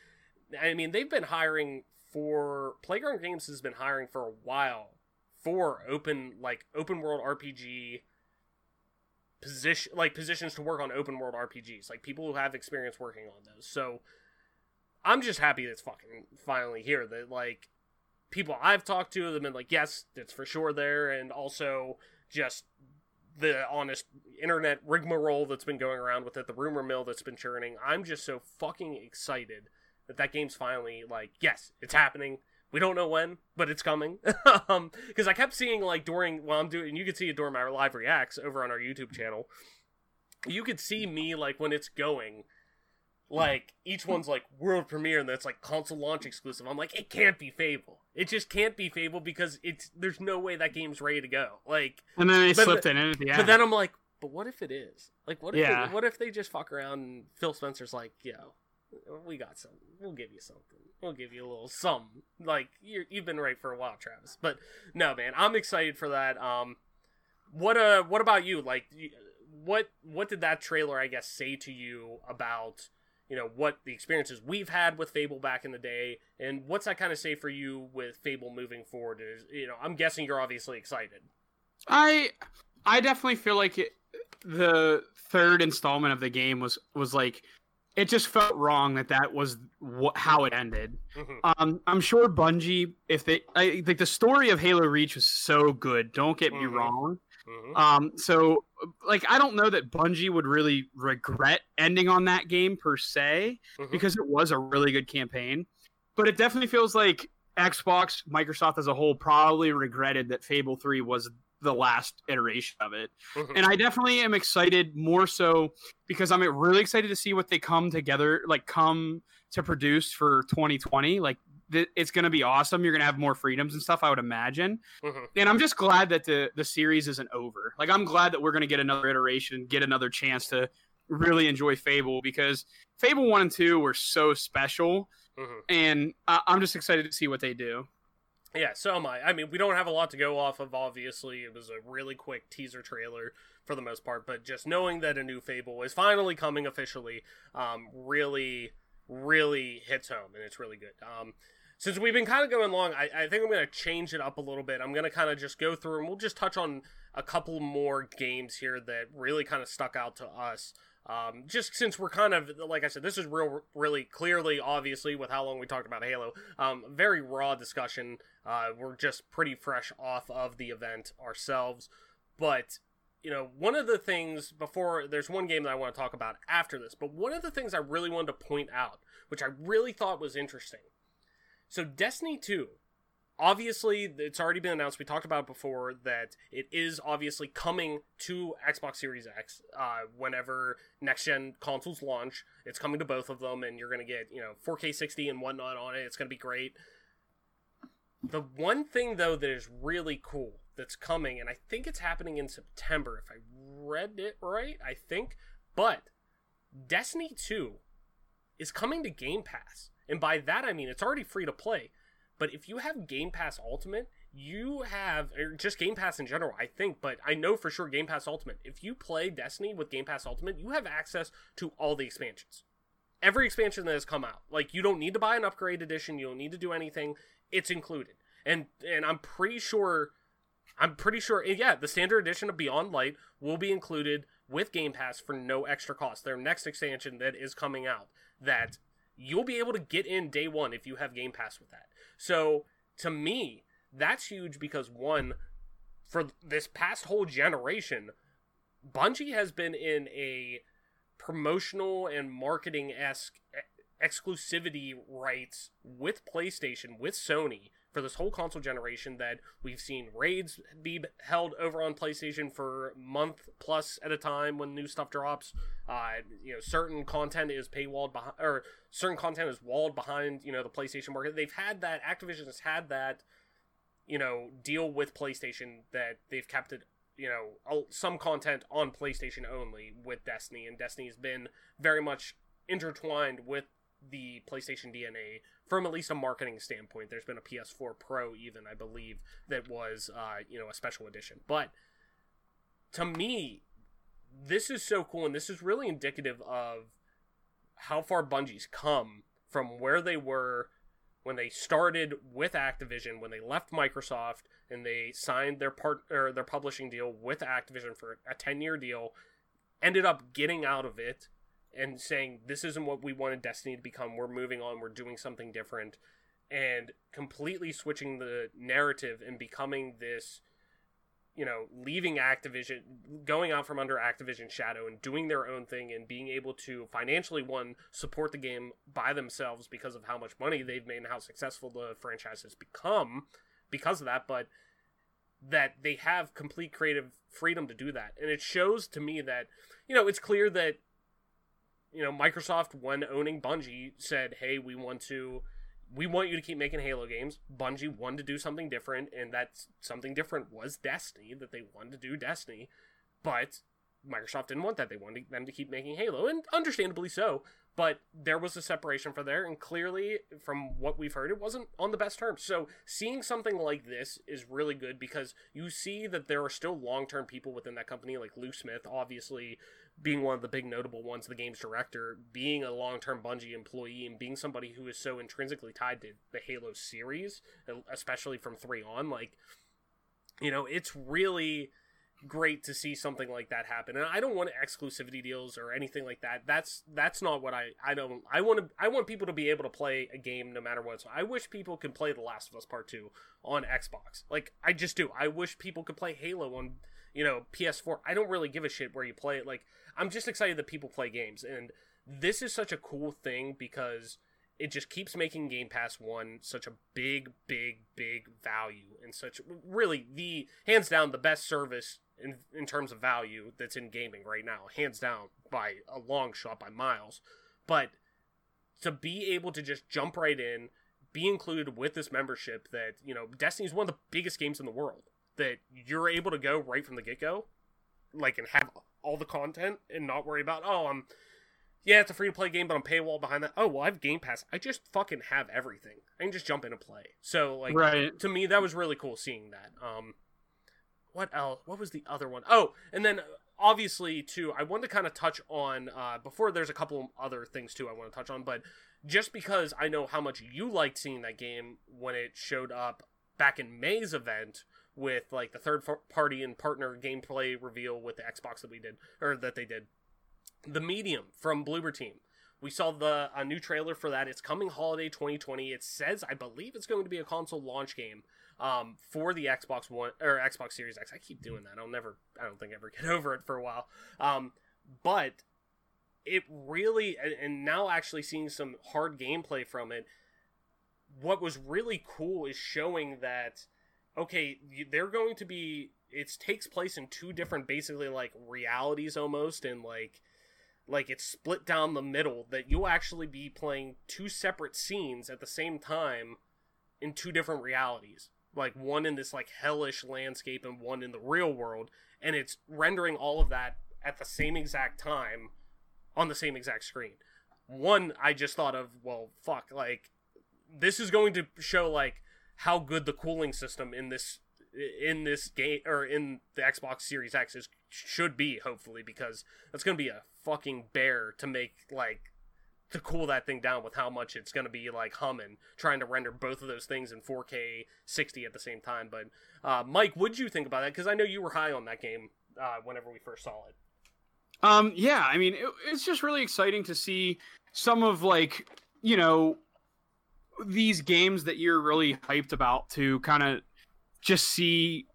I mean, they've been hiring for, Playground Games has been hiring for a while for open, like, open world R P G position, like, positions to work on open world R P Gs. Like, people who have experience working on those. So, I'm just happy that's fucking finally here. That, like, people I've talked to have been like, yes, it's for sure there. And also just the honest internet rigmarole that's been going around with it, the rumor mill that's been churning. I'm just so fucking excited that that game's finally, like, yes, it's happening. We don't know when, but it's coming. um, because I kept seeing, like, during, well, I'm doing, and you can see it during my live reacts over on our YouTube channel. You could see me, like, when it's going, like, each one's like world premiere and that's like console launch exclusive. I'm like, it can't be Fable. It just can't be Fable because it's there's no way that game's ready to go. Like, and then they slipped it in. Yeah. But then I'm like, but what if it is? Like, what if yeah. they, what if they just fuck around and Phil Spencer's like, yo, we got something. We'll give you something. We'll give you a little something. Like, you're, you've been right for a while, Travis. But no, man, I'm excited for that. Um, what uh, what about you? Like, what what did that trailer, I guess, say to you about, you know, what the experiences we've had with Fable back in the day, and what's that kind of say for you with Fable moving forward? Is, you know, I'm guessing you're obviously excited. I, I definitely feel like it, the third installment of the game was, was like, it just felt wrong that that was wh- how it ended. Mm-hmm. Um, I'm sure Bungie, if they, I like the story of Halo Reach was so good. Don't get mm-hmm. me wrong. Mm-hmm. Um, so like, I don't know that Bungie would really regret ending on that game per se, mm-hmm. because it was a really good campaign, but it definitely feels like Xbox, Microsoft as a whole probably regretted that Fable three was the last iteration of it. Mm-hmm. And I definitely am excited more so because I'm really excited to see what they come together, like come to produce for twenty twenty. Like, it's going to be awesome. You're going to have more freedoms and stuff, I would imagine. Mm-hmm. And I'm just glad that the, the series isn't over. Like, I'm glad that we're going to get another iteration, get another chance to really enjoy Fable, because Fable one and two were so special. Mm-hmm. And I, I'm just excited to see what they do. Yeah, so am I. I mean, we don't have a lot to go off of, obviously. It was a really quick teaser trailer for the most part, but just knowing that a new Fable is finally coming officially um, really, really hits home, and it's really good. Um, Since we've been kind of going long, I, I think I'm going to change it up a little bit. I'm going to kind of just go through and we'll just touch on a couple more games here that really kind of stuck out to us. Um, just since we're kind of, like I said, this is real, really clearly, obviously, with how long we talked about Halo. Um, very raw discussion. Uh, we're just pretty fresh off of the event ourselves. But, you know, one of the things before, there's one game that I want to talk about after this. But one of the things I really wanted to point out, which I really thought was interesting. So Destiny two, obviously, it's already been announced. We talked about it before that it is obviously coming to Xbox Series X uh, whenever next-gen consoles launch. It's coming to both of them, and you're going to get, you know, four K sixty and whatnot on it. It's going to be great. The one thing, though, that is really cool that's coming, and I think it's happening in September, if I read it right, I think. But Destiny two is coming to Game Pass. And by that, I mean, it's already free to play. But if you have Game Pass Ultimate, you have, or just Game Pass in general, I think, but I know for sure Game Pass Ultimate. If you play Destiny with Game Pass Ultimate, you have access to all the expansions. Every expansion that has come out. Like, you don't need to buy an upgrade edition. You don't need to do anything. It's included. And and I'm pretty sure, I'm pretty sure, yeah, the standard edition of Beyond Light will be included with Game Pass for no extra cost. Their next expansion that is coming out that you'll be able to get in day one if you have Game Pass with that. So, to me, that's huge because, one, for this past whole generation, Bungie has been in a promotional and marketing-esque exclusivity rights with PlayStation, with Sony, for this whole console generation that we've seen raids be held over on PlayStation for a month plus at a time when new stuff drops. Uh, you know, certain content is paywalled behind, or certain content is walled behind, you know, the PlayStation market. They've had that, Activision has had that, you know, deal with PlayStation that they've kept it, you know, some content on PlayStation only with Destiny, and Destiny has been very much intertwined with the PlayStation D N A from at least a marketing standpoint. There's been a P S four Pro even, I believe, that was, uh, you know, a special edition. But to me, this is so cool, and this is really indicative of how far Bungie's come from where they were when they started with Activision, when they left Microsoft, and they signed their part or their publishing deal with Activision for a ten-year deal, ended up getting out of it, and saying, this isn't what we wanted Destiny to become, we're moving on, we're doing something different, and completely switching the narrative and becoming this, you know, leaving Activision, going out from under Activision's shadow and doing their own thing and being able to financially, one, support the game by themselves because of how much money they've made and how successful the franchise has become because of that, but that they have complete creative freedom to do that. And it shows to me that, you know, it's clear that, you know, Microsoft, when owning Bungie, said, hey, we want to, we want you to keep making Halo games. Bungie wanted to do something different, and that something different was Destiny, that they wanted to do Destiny. But Microsoft didn't want that. They wanted them to keep making Halo, and understandably so. But there was a separation for there, and clearly, from what we've heard, it wasn't on the best terms. So seeing something like this is really good because you see that there are still long-term people within that company, like Lou Smith, obviously, being one of the big notable ones, the game's director, being a long-term Bungie employee, and being somebody who is so intrinsically tied to the Halo series, especially from three on. Like, you know, it's really great to see something like that happen. And I don't want exclusivity deals or anything like that. That's that's not what I I don't I want to I want people to be able to play a game no matter what. So I wish people can play The Last of Us Part two on Xbox. Like, I just do. I wish people could play Halo on, you know, P S four. I don't really give a shit where you play it. Like, I'm just excited that people play games, and this is such a cool thing because it just keeps making Game Pass one such a big, big, big value, and such really the hands down the best service in in terms of value that's in gaming right now, hands down by a long shot, by miles. But to be able to just jump right in, be included with this membership that, you know, Destiny is one of the biggest games in the world, that you're able to go right from the get-go, like, and have all the content and not worry about, oh, I'm, yeah, it's a free-to-play game, but I'm paywall behind that. Oh, well, I have Game Pass. I just fucking have everything. I can just jump in and play. So, like, right. To me, that was really cool seeing that. Um, what else? What was the other one? Oh, and then, obviously, too, I wanted to kind of touch on, uh, before there's a couple other things, too, I want to touch on, but just because I know how much you liked seeing that game when it showed up back in May's event, with, like, the third-party and partner gameplay reveal with the Xbox that we did, or that they did. The Medium from Bloober Team. We saw the a new trailer for that. It's coming holiday twenty twenty. It says, I believe it's going to be a console launch game um, for the Xbox One, or Xbox Series X. I keep doing that. I'll never, I don't think ever get over it for a while. Um, but it really, and now actually seeing some hard gameplay from it, what was really cool is showing that, okay, they're going to be, it takes place in two different, basically, like, realities almost, and, like, like, it's split down the middle, that you'll actually be playing two separate scenes at the same time in two different realities. like one in this like hellish landscape and one in the real world, and it's rendering all of that at the same exact time on the same exact screen. One, I just thought of, well, fuck, like, this is going to show like how good the cooling system in this in this game or in the Xbox Series X is, should be, hopefully, because that's going to be a fucking bear to make, like, to cool that thing down with how much it's going to be like humming trying to render both of those things in four K sixty at the same time. But uh Mike, what'd you think about that, because I know you were high on that game uh whenever we first saw it? Um yeah, I mean, it, it's just really exciting to see some of, like, you know, these games that you're really hyped about to kind of just see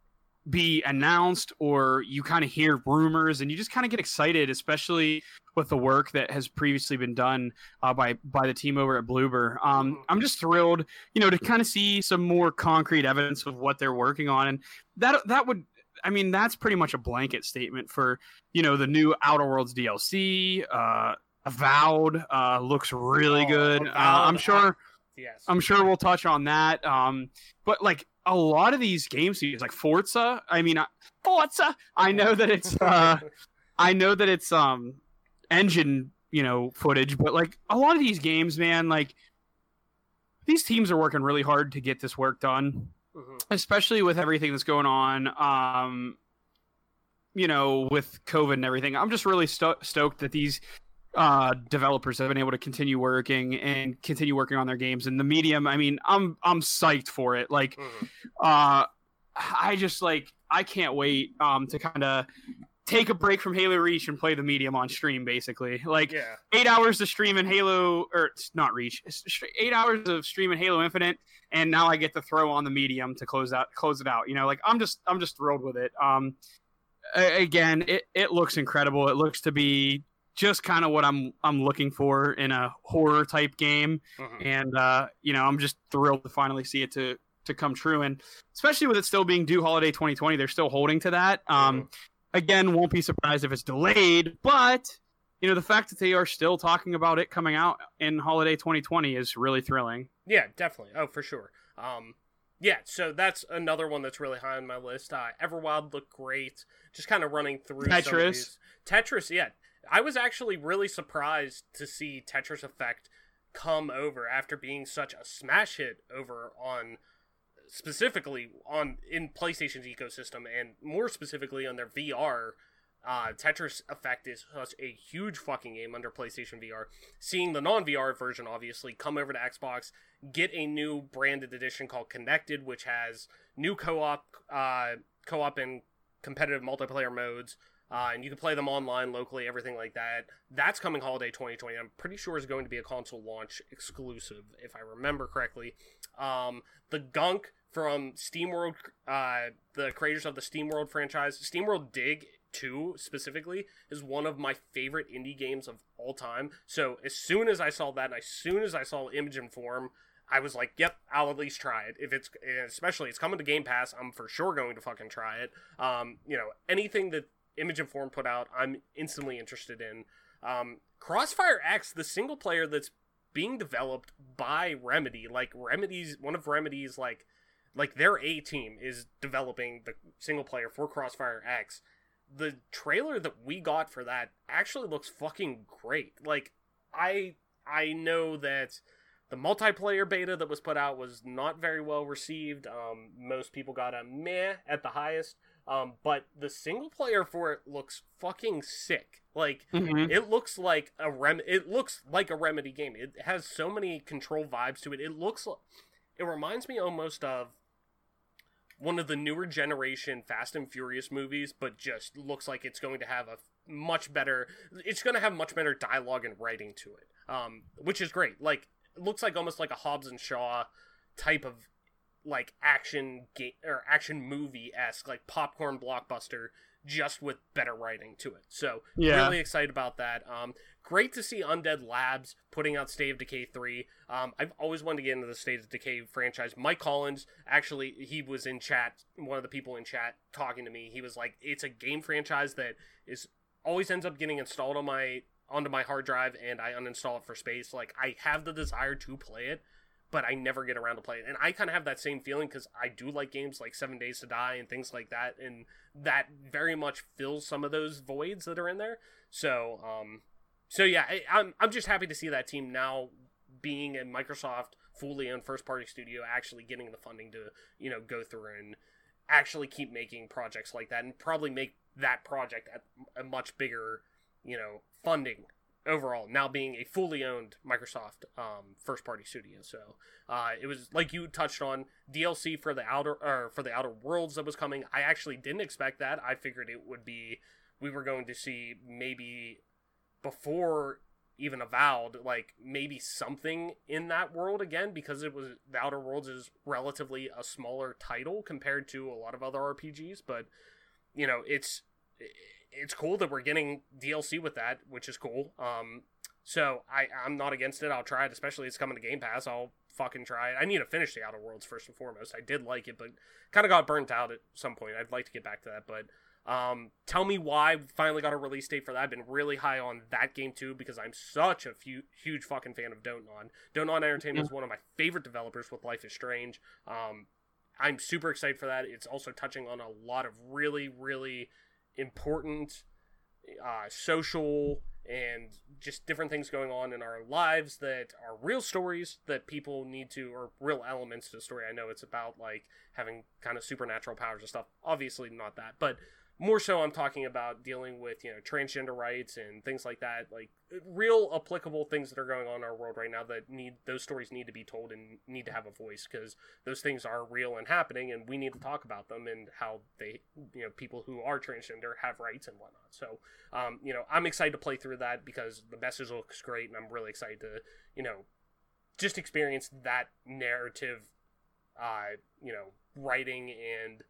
be announced, or you kind of hear rumors and you just kind of get excited, especially with the work that has previously been done uh, by by the team over at Bloober. Um, I'm just thrilled, you know, to kind of see some more concrete evidence of what they're working on. And that that would, I mean, that's pretty much a blanket statement for, you know, the new Outer Worlds D L C. Uh, Avowed uh, looks really oh, good. Uh, I'm sure. Yes. I'm sure we'll touch on that. Um, but like a lot of these game series, like Forza, I mean, I, Forza, I know that it's, uh, I know that it's um, engine, you know, footage, but like a lot of these games, man, like these teams are working really hard to get this work done, mm-hmm. especially with everything that's going on, um, you know, with COVID and everything. I'm just really sto- stoked that these uh developers have been able to continue working and continue working on their games. And The Medium, I mean, I'm I'm psyched for it. Like, mm-hmm. uh I just like I can't wait um to kind of take a break from Halo Reach and play The Medium on stream, basically. Like, yeah. eight hours to stream in Halo, or not Reach, eight hours of stream in Halo Infinite, and now I get to throw on The Medium to close out close it out. You know, like I'm just I'm just thrilled with it. Um, again, it it looks incredible. It looks to be just kind of what I'm I'm looking for in a horror type game, mm-hmm. and uh, you know, I'm just thrilled to finally see it to to come true, and especially with it still being due holiday twenty twenty, they're still holding to that. Um, mm-hmm. Again, won't be surprised if it's delayed, but you know, the fact that they are still talking about it coming out in holiday twenty twenty is really thrilling. Yeah, definitely. Oh, for sure. Um, yeah, so that's another one that's really high on my list. Uh, Everwild looked great. Just kind of running through Tetris. Some of these. Tetris, yeah. I was actually really surprised to see Tetris Effect come over after being such a smash hit over on, specifically on in PlayStation's ecosystem, and more specifically on their V R. Uh, Tetris Effect is such a huge fucking game under PlayStation V R. Seeing the non-V R version, obviously, come over to Xbox, get a new branded edition called Connected, which has new co-op, uh, co-op and competitive multiplayer modes. Uh, and you can play them online, locally, everything like that. That's coming holiday twenty twenty. I'm pretty sure it's going to be a console launch exclusive, if I remember correctly. Um, the Gunk from SteamWorld, uh, the creators of the SteamWorld franchise, SteamWorld Dig two specifically, is one of my favorite indie games of all time. So as soon as I saw that, and as soon as I saw Image and Form, I was like, yep, I'll at least try it. If it's, especially, it's coming to Game Pass, I'm for sure going to fucking try it. Um, you know, anything that Image and Form put out, I'm instantly interested in. um Crossfire X, the single player that's being developed by Remedy, like Remedy's one of Remedy's like like their A team is developing the single player for Crossfire X. The trailer that we got for that actually looks fucking great. Like, I I know that the multiplayer beta that was put out was not very well received. Um most people got a meh at the highest. Um, but the single player for it looks fucking sick. Like, mm-hmm. it looks like a rem. It looks like a Remedy game. It has so many Control vibes to it. It looks. L- it reminds me almost of one of the newer generation Fast and Furious movies, but just looks like it's going to have a much better. It's going to have much better dialogue and writing to it, um, which is great. Like, it looks like almost like a Hobbs and Shaw type of, like, action game or action movie-esque, like popcorn blockbuster, just with better writing to it. So yeah, really excited about that. Um, great to see Undead Labs putting out State of Decay three. Um, I've always wanted to get into the State of Decay franchise. Mike Collins, actually, he was in chat, one of the people in chat talking to me. He was like, it's a game franchise that is always ends up getting installed on my onto my hard drive, and I uninstall it for space. Like, I have the desire to play it, but I never get around to playing it. And I kind of have that same feeling because I do like games like Seven Days to Die and things like that, and that very much fills some of those voids that are in there. So, um, so yeah, I, I'm I'm just happy to see that team now being in Microsoft fully on first-party studio, actually getting the funding to, you know, go through and actually keep making projects like that, and probably make that project at a much bigger, you know, funding overall, now being a fully owned Microsoft um, first-party studio. So uh, it was, like you touched on, D L C for the outer or for the Outer Worlds that was coming. I actually didn't expect that. I figured it would be, we were going to see maybe before even Avowed, like maybe something in that world again, because it was, the Outer Worlds is relatively a smaller title compared to a lot of other R P Gs, but you know, it's it's cool that we're getting D L C with that, which is cool. Um, so I I'm not against it. I'll try it, especially it's coming to Game Pass. I'll fucking try it. I need to finish the Outer Worlds first and foremost. I did like it, but kind of got burnt out at some point. I'd like to get back to that, but. Um, Tell Me Why finally got a release date for that. I've been really high on that game too, because I'm such a few, huge fucking fan of Dontnod. Dontnod Entertainment is one of my favorite developers with Life is Strange. Um, I'm super excited for that. It's also touching on a lot of really, really important uh, social and just different things going on in our lives that are real stories that people need to, or real elements to the story. I know it's about like having kind of supernatural powers and stuff. Obviously not that, but more so I'm talking about dealing with, you know, transgender rights and things like that, like real applicable things that are going on in our world right now that need, those stories need to be told and need to have a voice, because those things are real and happening, and we need to talk about them and how they, you know, people who are transgender have rights and whatnot. So, um, you know, I'm excited to play through that because the message looks great, and I'm really excited to, you know, just experience that narrative, uh, you know, writing and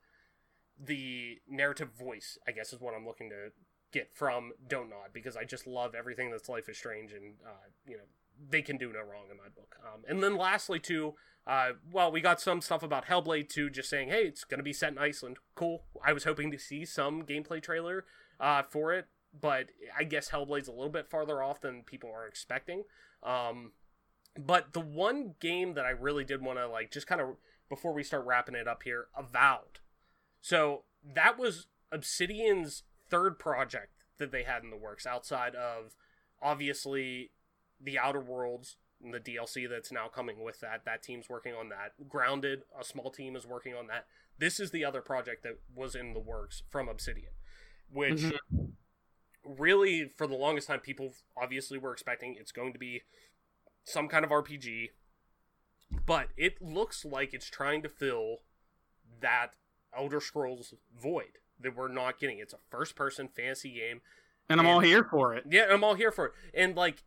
the narrative voice, I guess, is what I'm looking to get from Dontnod, because I just love everything that's Life is Strange, and, uh, you know, they can do no wrong in my book. Um, and then lastly, too, uh, well, we got some stuff about Hellblade two, just saying, hey, it's going to be set in Iceland. Cool. I was hoping to see some gameplay trailer uh, for it, but I guess Hellblade's a little bit farther off than people are expecting. Um, but the one game that I really did want to, like, just kind of, before we start wrapping it up here, Avowed. So that was Obsidian's third project that they had in the works, outside of, obviously, The Outer Worlds and the D L C that's now coming with that. That team's working on that. Grounded, a small team, is working on that. This is the other project that was in the works from Obsidian, which mm-hmm. really, for the longest time, people obviously were expecting it's going to be some kind of R P G, but it looks like it's trying to fill that Elder Scrolls void that we're not getting. It's a first-person fantasy game. And, and I'm all here for it. Yeah, I'm all here for it. And, like,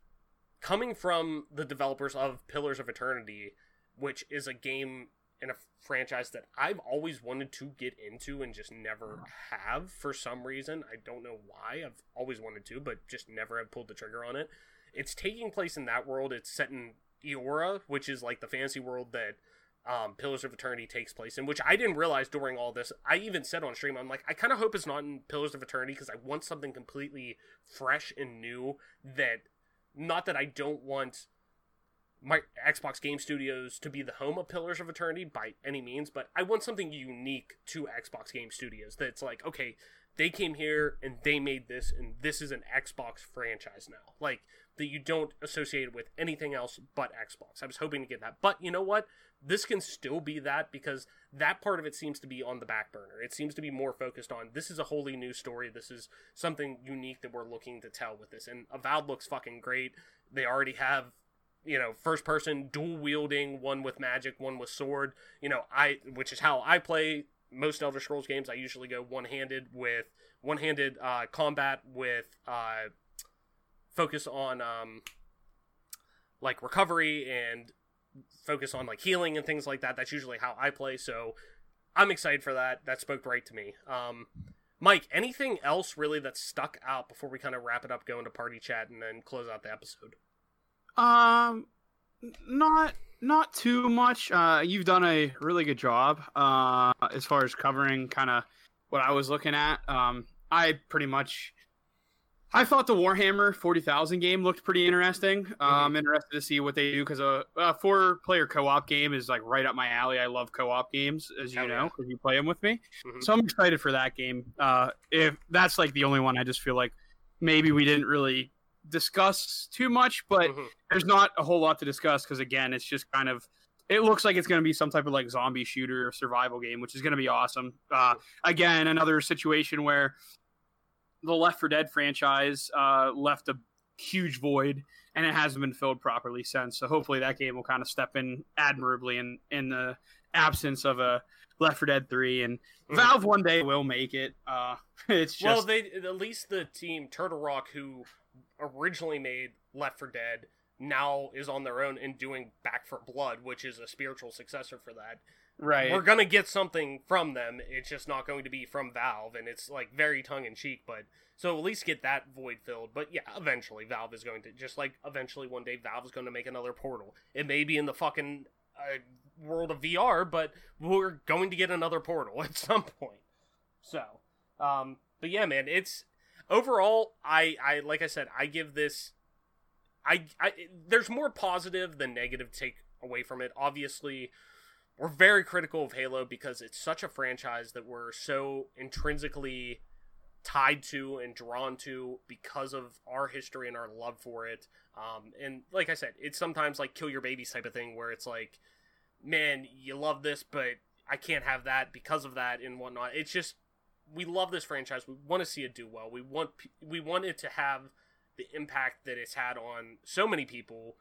coming from the developers of Pillars of Eternity, which is a game in a franchise that I've always wanted to get into and just never have for some reason. I don't know why. I've always wanted to, but just never have pulled the trigger on it. It's taking place in that world. It's set in Eora, which is, like, the fantasy world that Um, Pillars of Eternity takes place in, which I didn't realize during all this. I even said on stream, I'm like, I kind of hope it's not in Pillars of Eternity, because I want something completely fresh and new. That, not that I don't want my Xbox Game Studios to be the home of Pillars of Eternity by any means, but I want something unique to Xbox Game Studios that's like, okay, they came here and they made this, and this is an Xbox franchise now, like, that you don't associate it with anything else but Xbox. I was hoping to get that, but you know what? This can still be that, because that part of it seems to be on the back burner. It seems to be more focused on, this is a wholly new story. This is something unique that we're looking to tell with this. And Avowed looks fucking great. They already have, you know, first person, dual wielding, one with magic, one with sword. You know, I, which is how I play most Elder Scrolls games. I usually go one-handed with, one-handed uh, combat with, uh, focus on, um, like, recovery and focus on, like, healing and things like that. That's usually how I play, so I'm excited for that. That spoke right to me. Um, Mike, anything else really that stuck out before we kind of wrap it up, go into party chat, and then close out the episode? Um, not not too much. Uh, you've done a really good job uh, as far as covering kind of what I was looking at. Um, I pretty much I thought the Warhammer forty thousand game looked pretty interesting. Mm-hmm. I'm interested to see what they do because a, a four-player co-op game is like right up my alley. I love co-op games, as you oh, know, because yeah. you play them with me. Mm-hmm. So I'm excited for that game. Uh, if that's like the only one I just feel like maybe we didn't really discuss too much, but mm-hmm. there's not a whole lot to discuss because, again, it's just kind of... It looks like it's going to be some type of like zombie shooter or survival game, which is going to be awesome. Uh, again, another situation where the Left four Dead franchise uh, left a huge void, and it hasn't been filled properly since. So hopefully that game will kind of step in admirably in, in the absence of a Left four Dead three. And Valve one day will make it. Uh, it's just... Well, they at least the team, Turtle Rock, who originally made Left four Dead, now is on their own and doing Back four Blood, which is a spiritual successor for that. Right. We're going to get something from them. It's just not going to be from Valve, and it's like very tongue-in-cheek, but so at least get that void filled. But yeah, eventually Valve is going to, just like eventually one day Valve is going to make another Portal. It may be in the fucking uh, world of V R, but we're going to get another Portal at some point. So, um, but yeah, man, it's overall, I, I like I said, I give this I, I there's more positive than negative take away from it. Obviously, we're very critical of Halo because it's such a franchise that we're so intrinsically tied to and drawn to because of our history and our love for it. Um, and like I said, it's sometimes like kill your babies type of thing where it's like, man, you love this, but I can't have that because of that and whatnot. It's just, we love this franchise. We want to see it do well. We want, we want it to have the impact that it's had on so many people,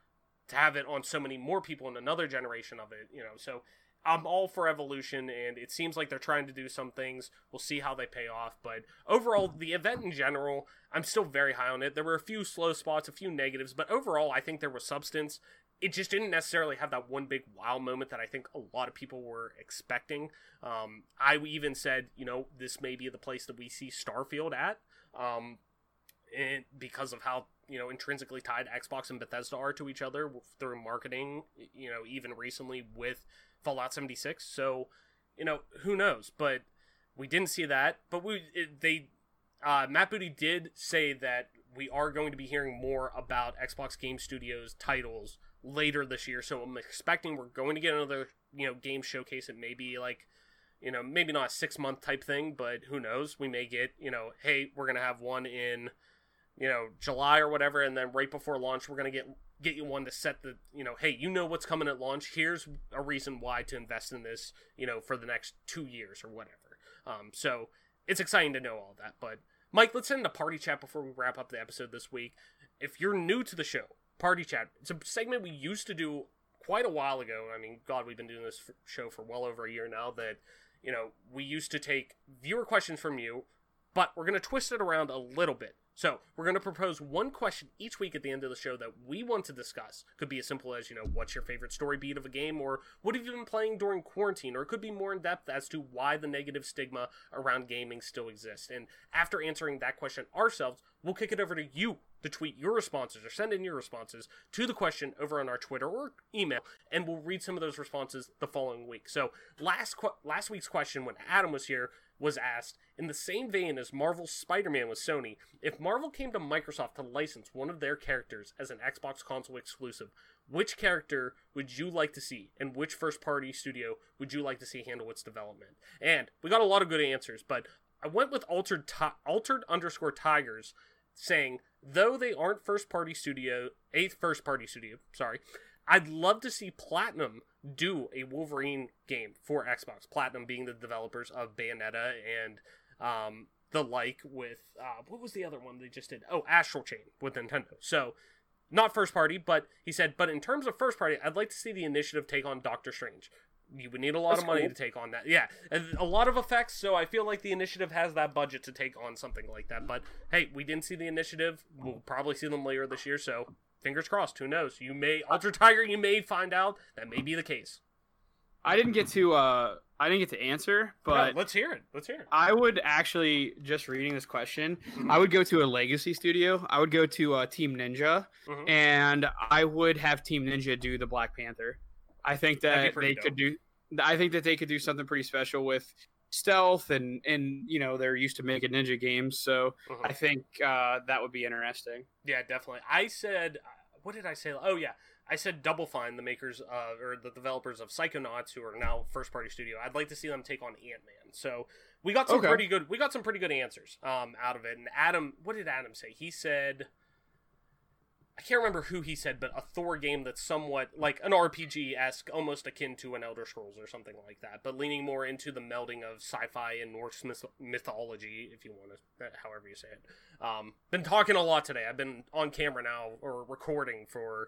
to have it on so many more people in another generation of it, you know. So I'm all for evolution, and it seems like they're trying to do some things. We'll see how they pay off, but overall, the event in general, I'm still very high on it. There were a few slow spots, a few negatives, but overall, I think there was substance. It just didn't necessarily have that one big wow moment that I think a lot of people were expecting. Um, I even said, you know, this may be the place that we see Starfield at, um, and because of how, you know, intrinsically tied Xbox and Bethesda are to each other through marketing, you know, even recently with Fallout seventy-six. So, you know, who knows? But we didn't see that. But we it, they uh, Matt Booty did say that we are going to be hearing more about Xbox Game Studios titles later this year. So I'm expecting we're going to get another, you know, game showcase. It may be like, you know, maybe not a six month type thing, but who knows? We may get, you know, hey, we're gonna have one in, you know, July or whatever, and then right before launch, we're going to get get you one to set the, you know, hey, you know what's coming at launch. Here's a reason why to invest in this, you know, for the next two years or whatever. Um, so it's exciting to know all that. But, Mike, let's end the party chat before we wrap up the episode this week. If you're new to the show, party chat, it's a segment we used to do quite a while ago. I mean, God, we've been doing this show for well over a year now that, you know, we used to take viewer questions from you, but we're going to twist it around a little bit. So, we're going to propose one question each week at the end of the show that we want to discuss. Could be as simple as, you know, what's your favorite story beat of a game, or what have you been playing during quarantine, or it could be more in-depth as to why the negative stigma around gaming still exists. And after answering that question ourselves, we'll kick it over to you to tweet your responses or send in your responses to the question over on our Twitter or email, and we'll read some of those responses the following week. So, last qu- last week's question, when Adam was here, was asked, in the same vein as Marvel's Spider-Man with Sony, if Marvel came to Microsoft to license one of their characters as an Xbox console exclusive, which character would you like to see, and which first-party studio would you like to see handle its development? And we got a lot of good answers, but I went with altered, ti- altered underscore Tigers, saying, though they aren't first-party studio, a first-party studio, sorry, I'd love to see Platinum do a Wolverine game for Xbox. Platinum being the developers of Bayonetta and um, the like with, uh, what was the other one they just did? Oh, Astral Chain with Nintendo. So, not first party, but he said, but in terms of first party, I'd like to see the Initiative take on Doctor Strange. You would need a lot That's of money cool. to take on that. Yeah, a lot of effects, so I feel like the Initiative has that budget to take on something like that. But, hey, we didn't see the Initiative. We'll probably see them later this year, so... Fingers crossed. Who knows? You may, Ultra Tiger, you may find out that may be the case. I didn't get to, uh, I didn't get to answer, but no, let's hear it. Let's hear it. I would actually, just reading this question, mm-hmm. I would go to a legacy studio. I would go to uh, Team Ninja, mm-hmm. and I would have Team Ninja do the Black Panther. I think that they dope. could do. I think that they could do something pretty special with stealth, and and you know, they're used to making ninja games, so mm-hmm. I think uh that would be interesting. Yeah, definitely. I said, what did I say? Oh yeah, I said Double Fine, the makers of, or the developers of Psychonauts, who are now first party studio. I'd like to see them take on Ant-Man. So we got some okay. pretty good we got some pretty good answers um out of it. And Adam, what did Adam say? He said, I can't remember who he said, but a Thor game that's somewhat like an R P G-esque, almost akin to an Elder Scrolls or something like that, but leaning more into the melding of sci-fi and Norse myth- mythology, if you want to, however you say it. Um, been talking a lot today. I've been on camera now, or recording, for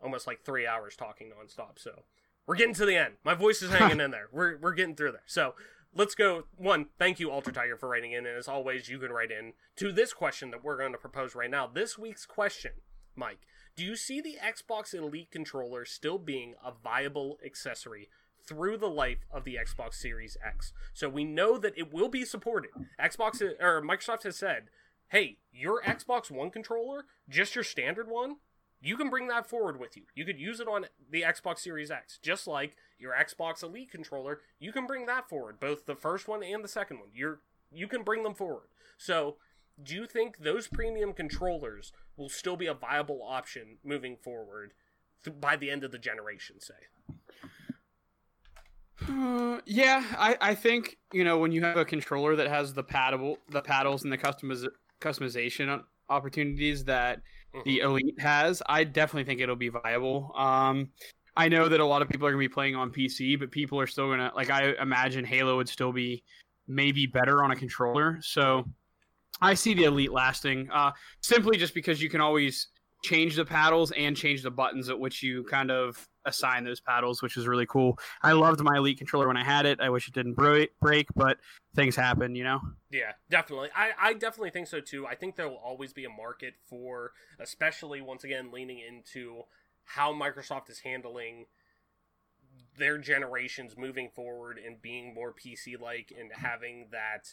almost like three hours talking nonstop, so we're getting to the end. My voice is hanging in there. We're we're getting through there. So let's go. One, thank you, Ultra Tiger, for writing in, and as always, you can write in to this question that we're going to propose right now. This week's question, Mike, do you see the Xbox Elite controller still being a viable accessory through the life of the Xbox Series X? So we know that it will be supported. Xbox or Microsoft has said, hey, your Xbox One controller, just your standard one, you can bring that forward with you. You could use it on the Xbox Series X, just like your Xbox Elite controller. You can bring that forward, both the first one and the second one. You're, you can bring them forward. So do you think those premium controllers will still be a viable option moving forward th- by the end of the generation, say? Uh, yeah, I, I think, you know, when you have a controller that has the paddle, the paddles and the customiz- customization opportunities that mm-hmm. the Elite has, I definitely think it'll be viable. Um, I know that a lot of people are going to be playing on P C, but people are still going to, like, I imagine Halo would still be maybe better on a controller, so I see the Elite lasting, uh, simply just because you can always change the paddles and change the buttons at which you kind of assign those paddles, which is really cool. I loved my Elite controller when I had it. I wish it didn't break, but things happen, you know? Yeah, definitely. I, I definitely think so, too. I think there will always be a market for, especially, once again, leaning into how Microsoft is handling their generations moving forward and being more P C-like and having that.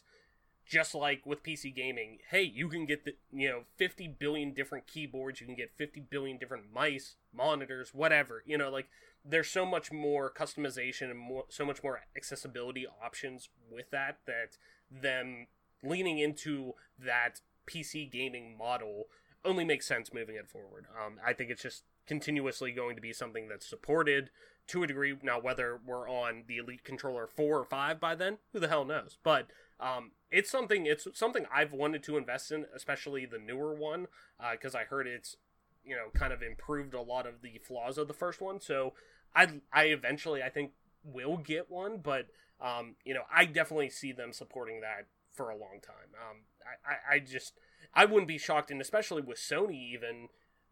Just like with P C gaming, hey, you can get the, you know, fifty billion different keyboards, you can get fifty billion different mice, monitors, whatever. You know, like, there's so much more customization and more, so much more accessibility options with that, that them leaning into that P C gaming model only makes sense moving it forward. Um, I think it's just continuously going to be something that's supported to a degree. Now, whether we're on the Elite controller four or five by then, who the hell knows? But Um, it's something, it's something I've wanted to invest in, especially the newer one, uh, because I heard it's, you know, kind of improved a lot of the flaws of the first one. So I, I eventually, I think, will get one, but, um, you know, I definitely see them supporting that for a long time. Um, I, I, I just, I wouldn't be shocked, and especially with Sony even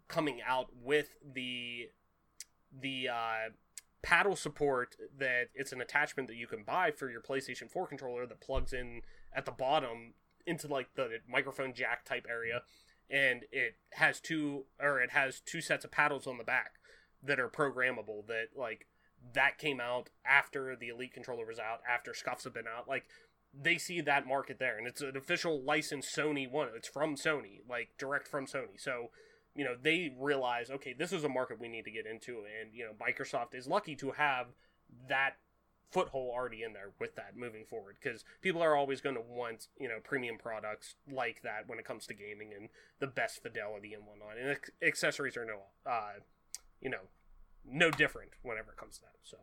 coming out with the, the, uh, paddle support, that it's an attachment that you can buy for your PlayStation four controller that plugs in at the bottom into like the microphone jack type area, and it has two or it has two sets of paddles on the back that are programmable, that like that came out after the Elite controller was out, after scuffs have been out. Like, they see that market there, and it's an official licensed Sony one. It's from Sony, like direct from Sony. So you know, they realize, okay, this is a market we need to get into, and, you know, Microsoft is lucky to have that foothold already in there with that moving forward, because people are always going to want, you know, premium products like that when it comes to gaming and the best fidelity and whatnot, and accessories are no, uh, you know, no different whenever it comes to that. So,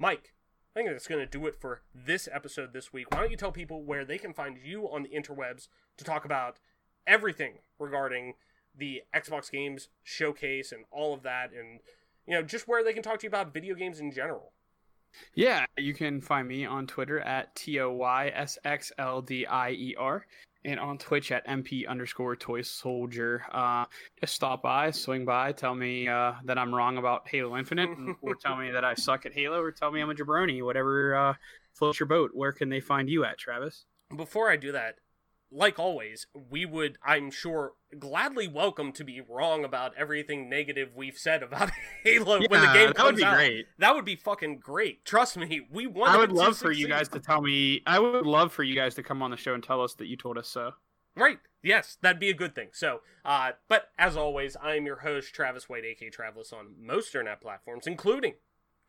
Mike, I think that's going to do it for this episode this week. Why don't you tell people where they can find you on the interwebs to talk about everything regarding the Xbox Games Showcase and all of that, and, you know, just where they can talk to you about video games in general. Yeah, you can find me on Twitter at T O Y S X L D I E R, and on Twitch at M P underscore Toy Soldier. Uh, just stop by, swing by, tell me uh, that I'm wrong about Halo Infinite, or tell me that I suck at Halo, or tell me I'm a jabroni, whatever uh, floats your boat. Where can they find you at, Travis? Before I do that, like always, we would, I'm sure, gladly welcome to be wrong about everything negative we've said about Halo yeah, when the game comes out. That would be out. great. That would be fucking great. Trust me, we want. I would love for you guys to tell me. I would love for you guys to come on the show and tell us that you told us so. Right. Yes, that'd be a good thing. So, uh, but as always, I'm your host, Travis White, aka Travelus, on most internet platforms, including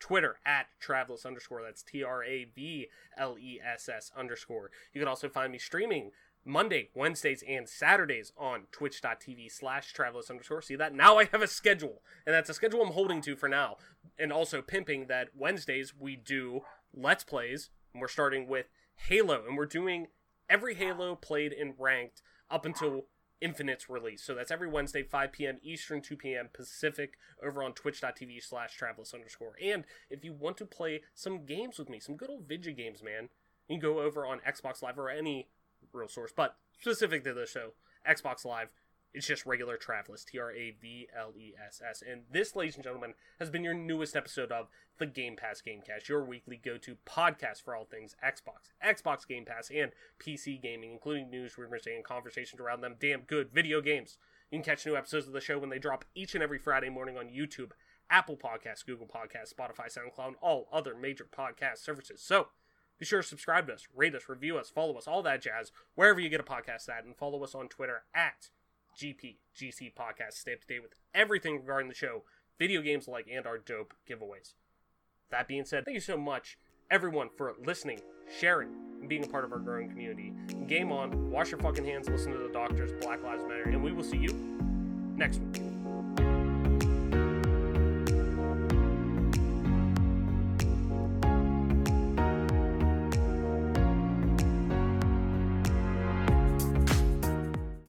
Twitter at Travelless underscore. That's T R A V L E S S underscore. You can also find me streaming Monday, Wednesdays, and Saturdays on twitch.tv slash Travelless underscore. See that? Now I have a schedule, and that's a schedule I'm holding to for now. And also pimping that Wednesdays we do Let's Plays, and we're starting with Halo, and we're doing every Halo played and ranked up until Infinite's release. So that's every Wednesday, five p.m. Eastern, two p.m. Pacific, over on twitch.tv slash Travelless underscore. And if you want to play some games with me, some good old video games, man, you can go over on Xbox Live or any real source, but specific to the show, Xbox Live, it's just regular Travelless, T R A V L E S S. And this, ladies and gentlemen, has been your newest episode of the Game Pass Gamecast, your weekly go-to podcast for all things Xbox, Xbox Game Pass, and P C gaming, including news, rumors, and conversations around them damn good video games. You can catch new episodes of the show when they drop each and every Friday morning on YouTube, Apple Podcasts, Google Podcasts, Spotify, SoundCloud, and all other major podcast services. So be sure to subscribe to us, rate us, review us, follow us, all that jazz, wherever you get a podcast at, and follow us on Twitter at G P G C Podcast. Stay up to date with everything regarding the show, video games like, and our dope giveaways. That being said, thank you so much, everyone, for listening, sharing, and being a part of our growing community. Game on, wash your fucking hands, listen to the doctors, Black Lives Matter, and we will see you next week.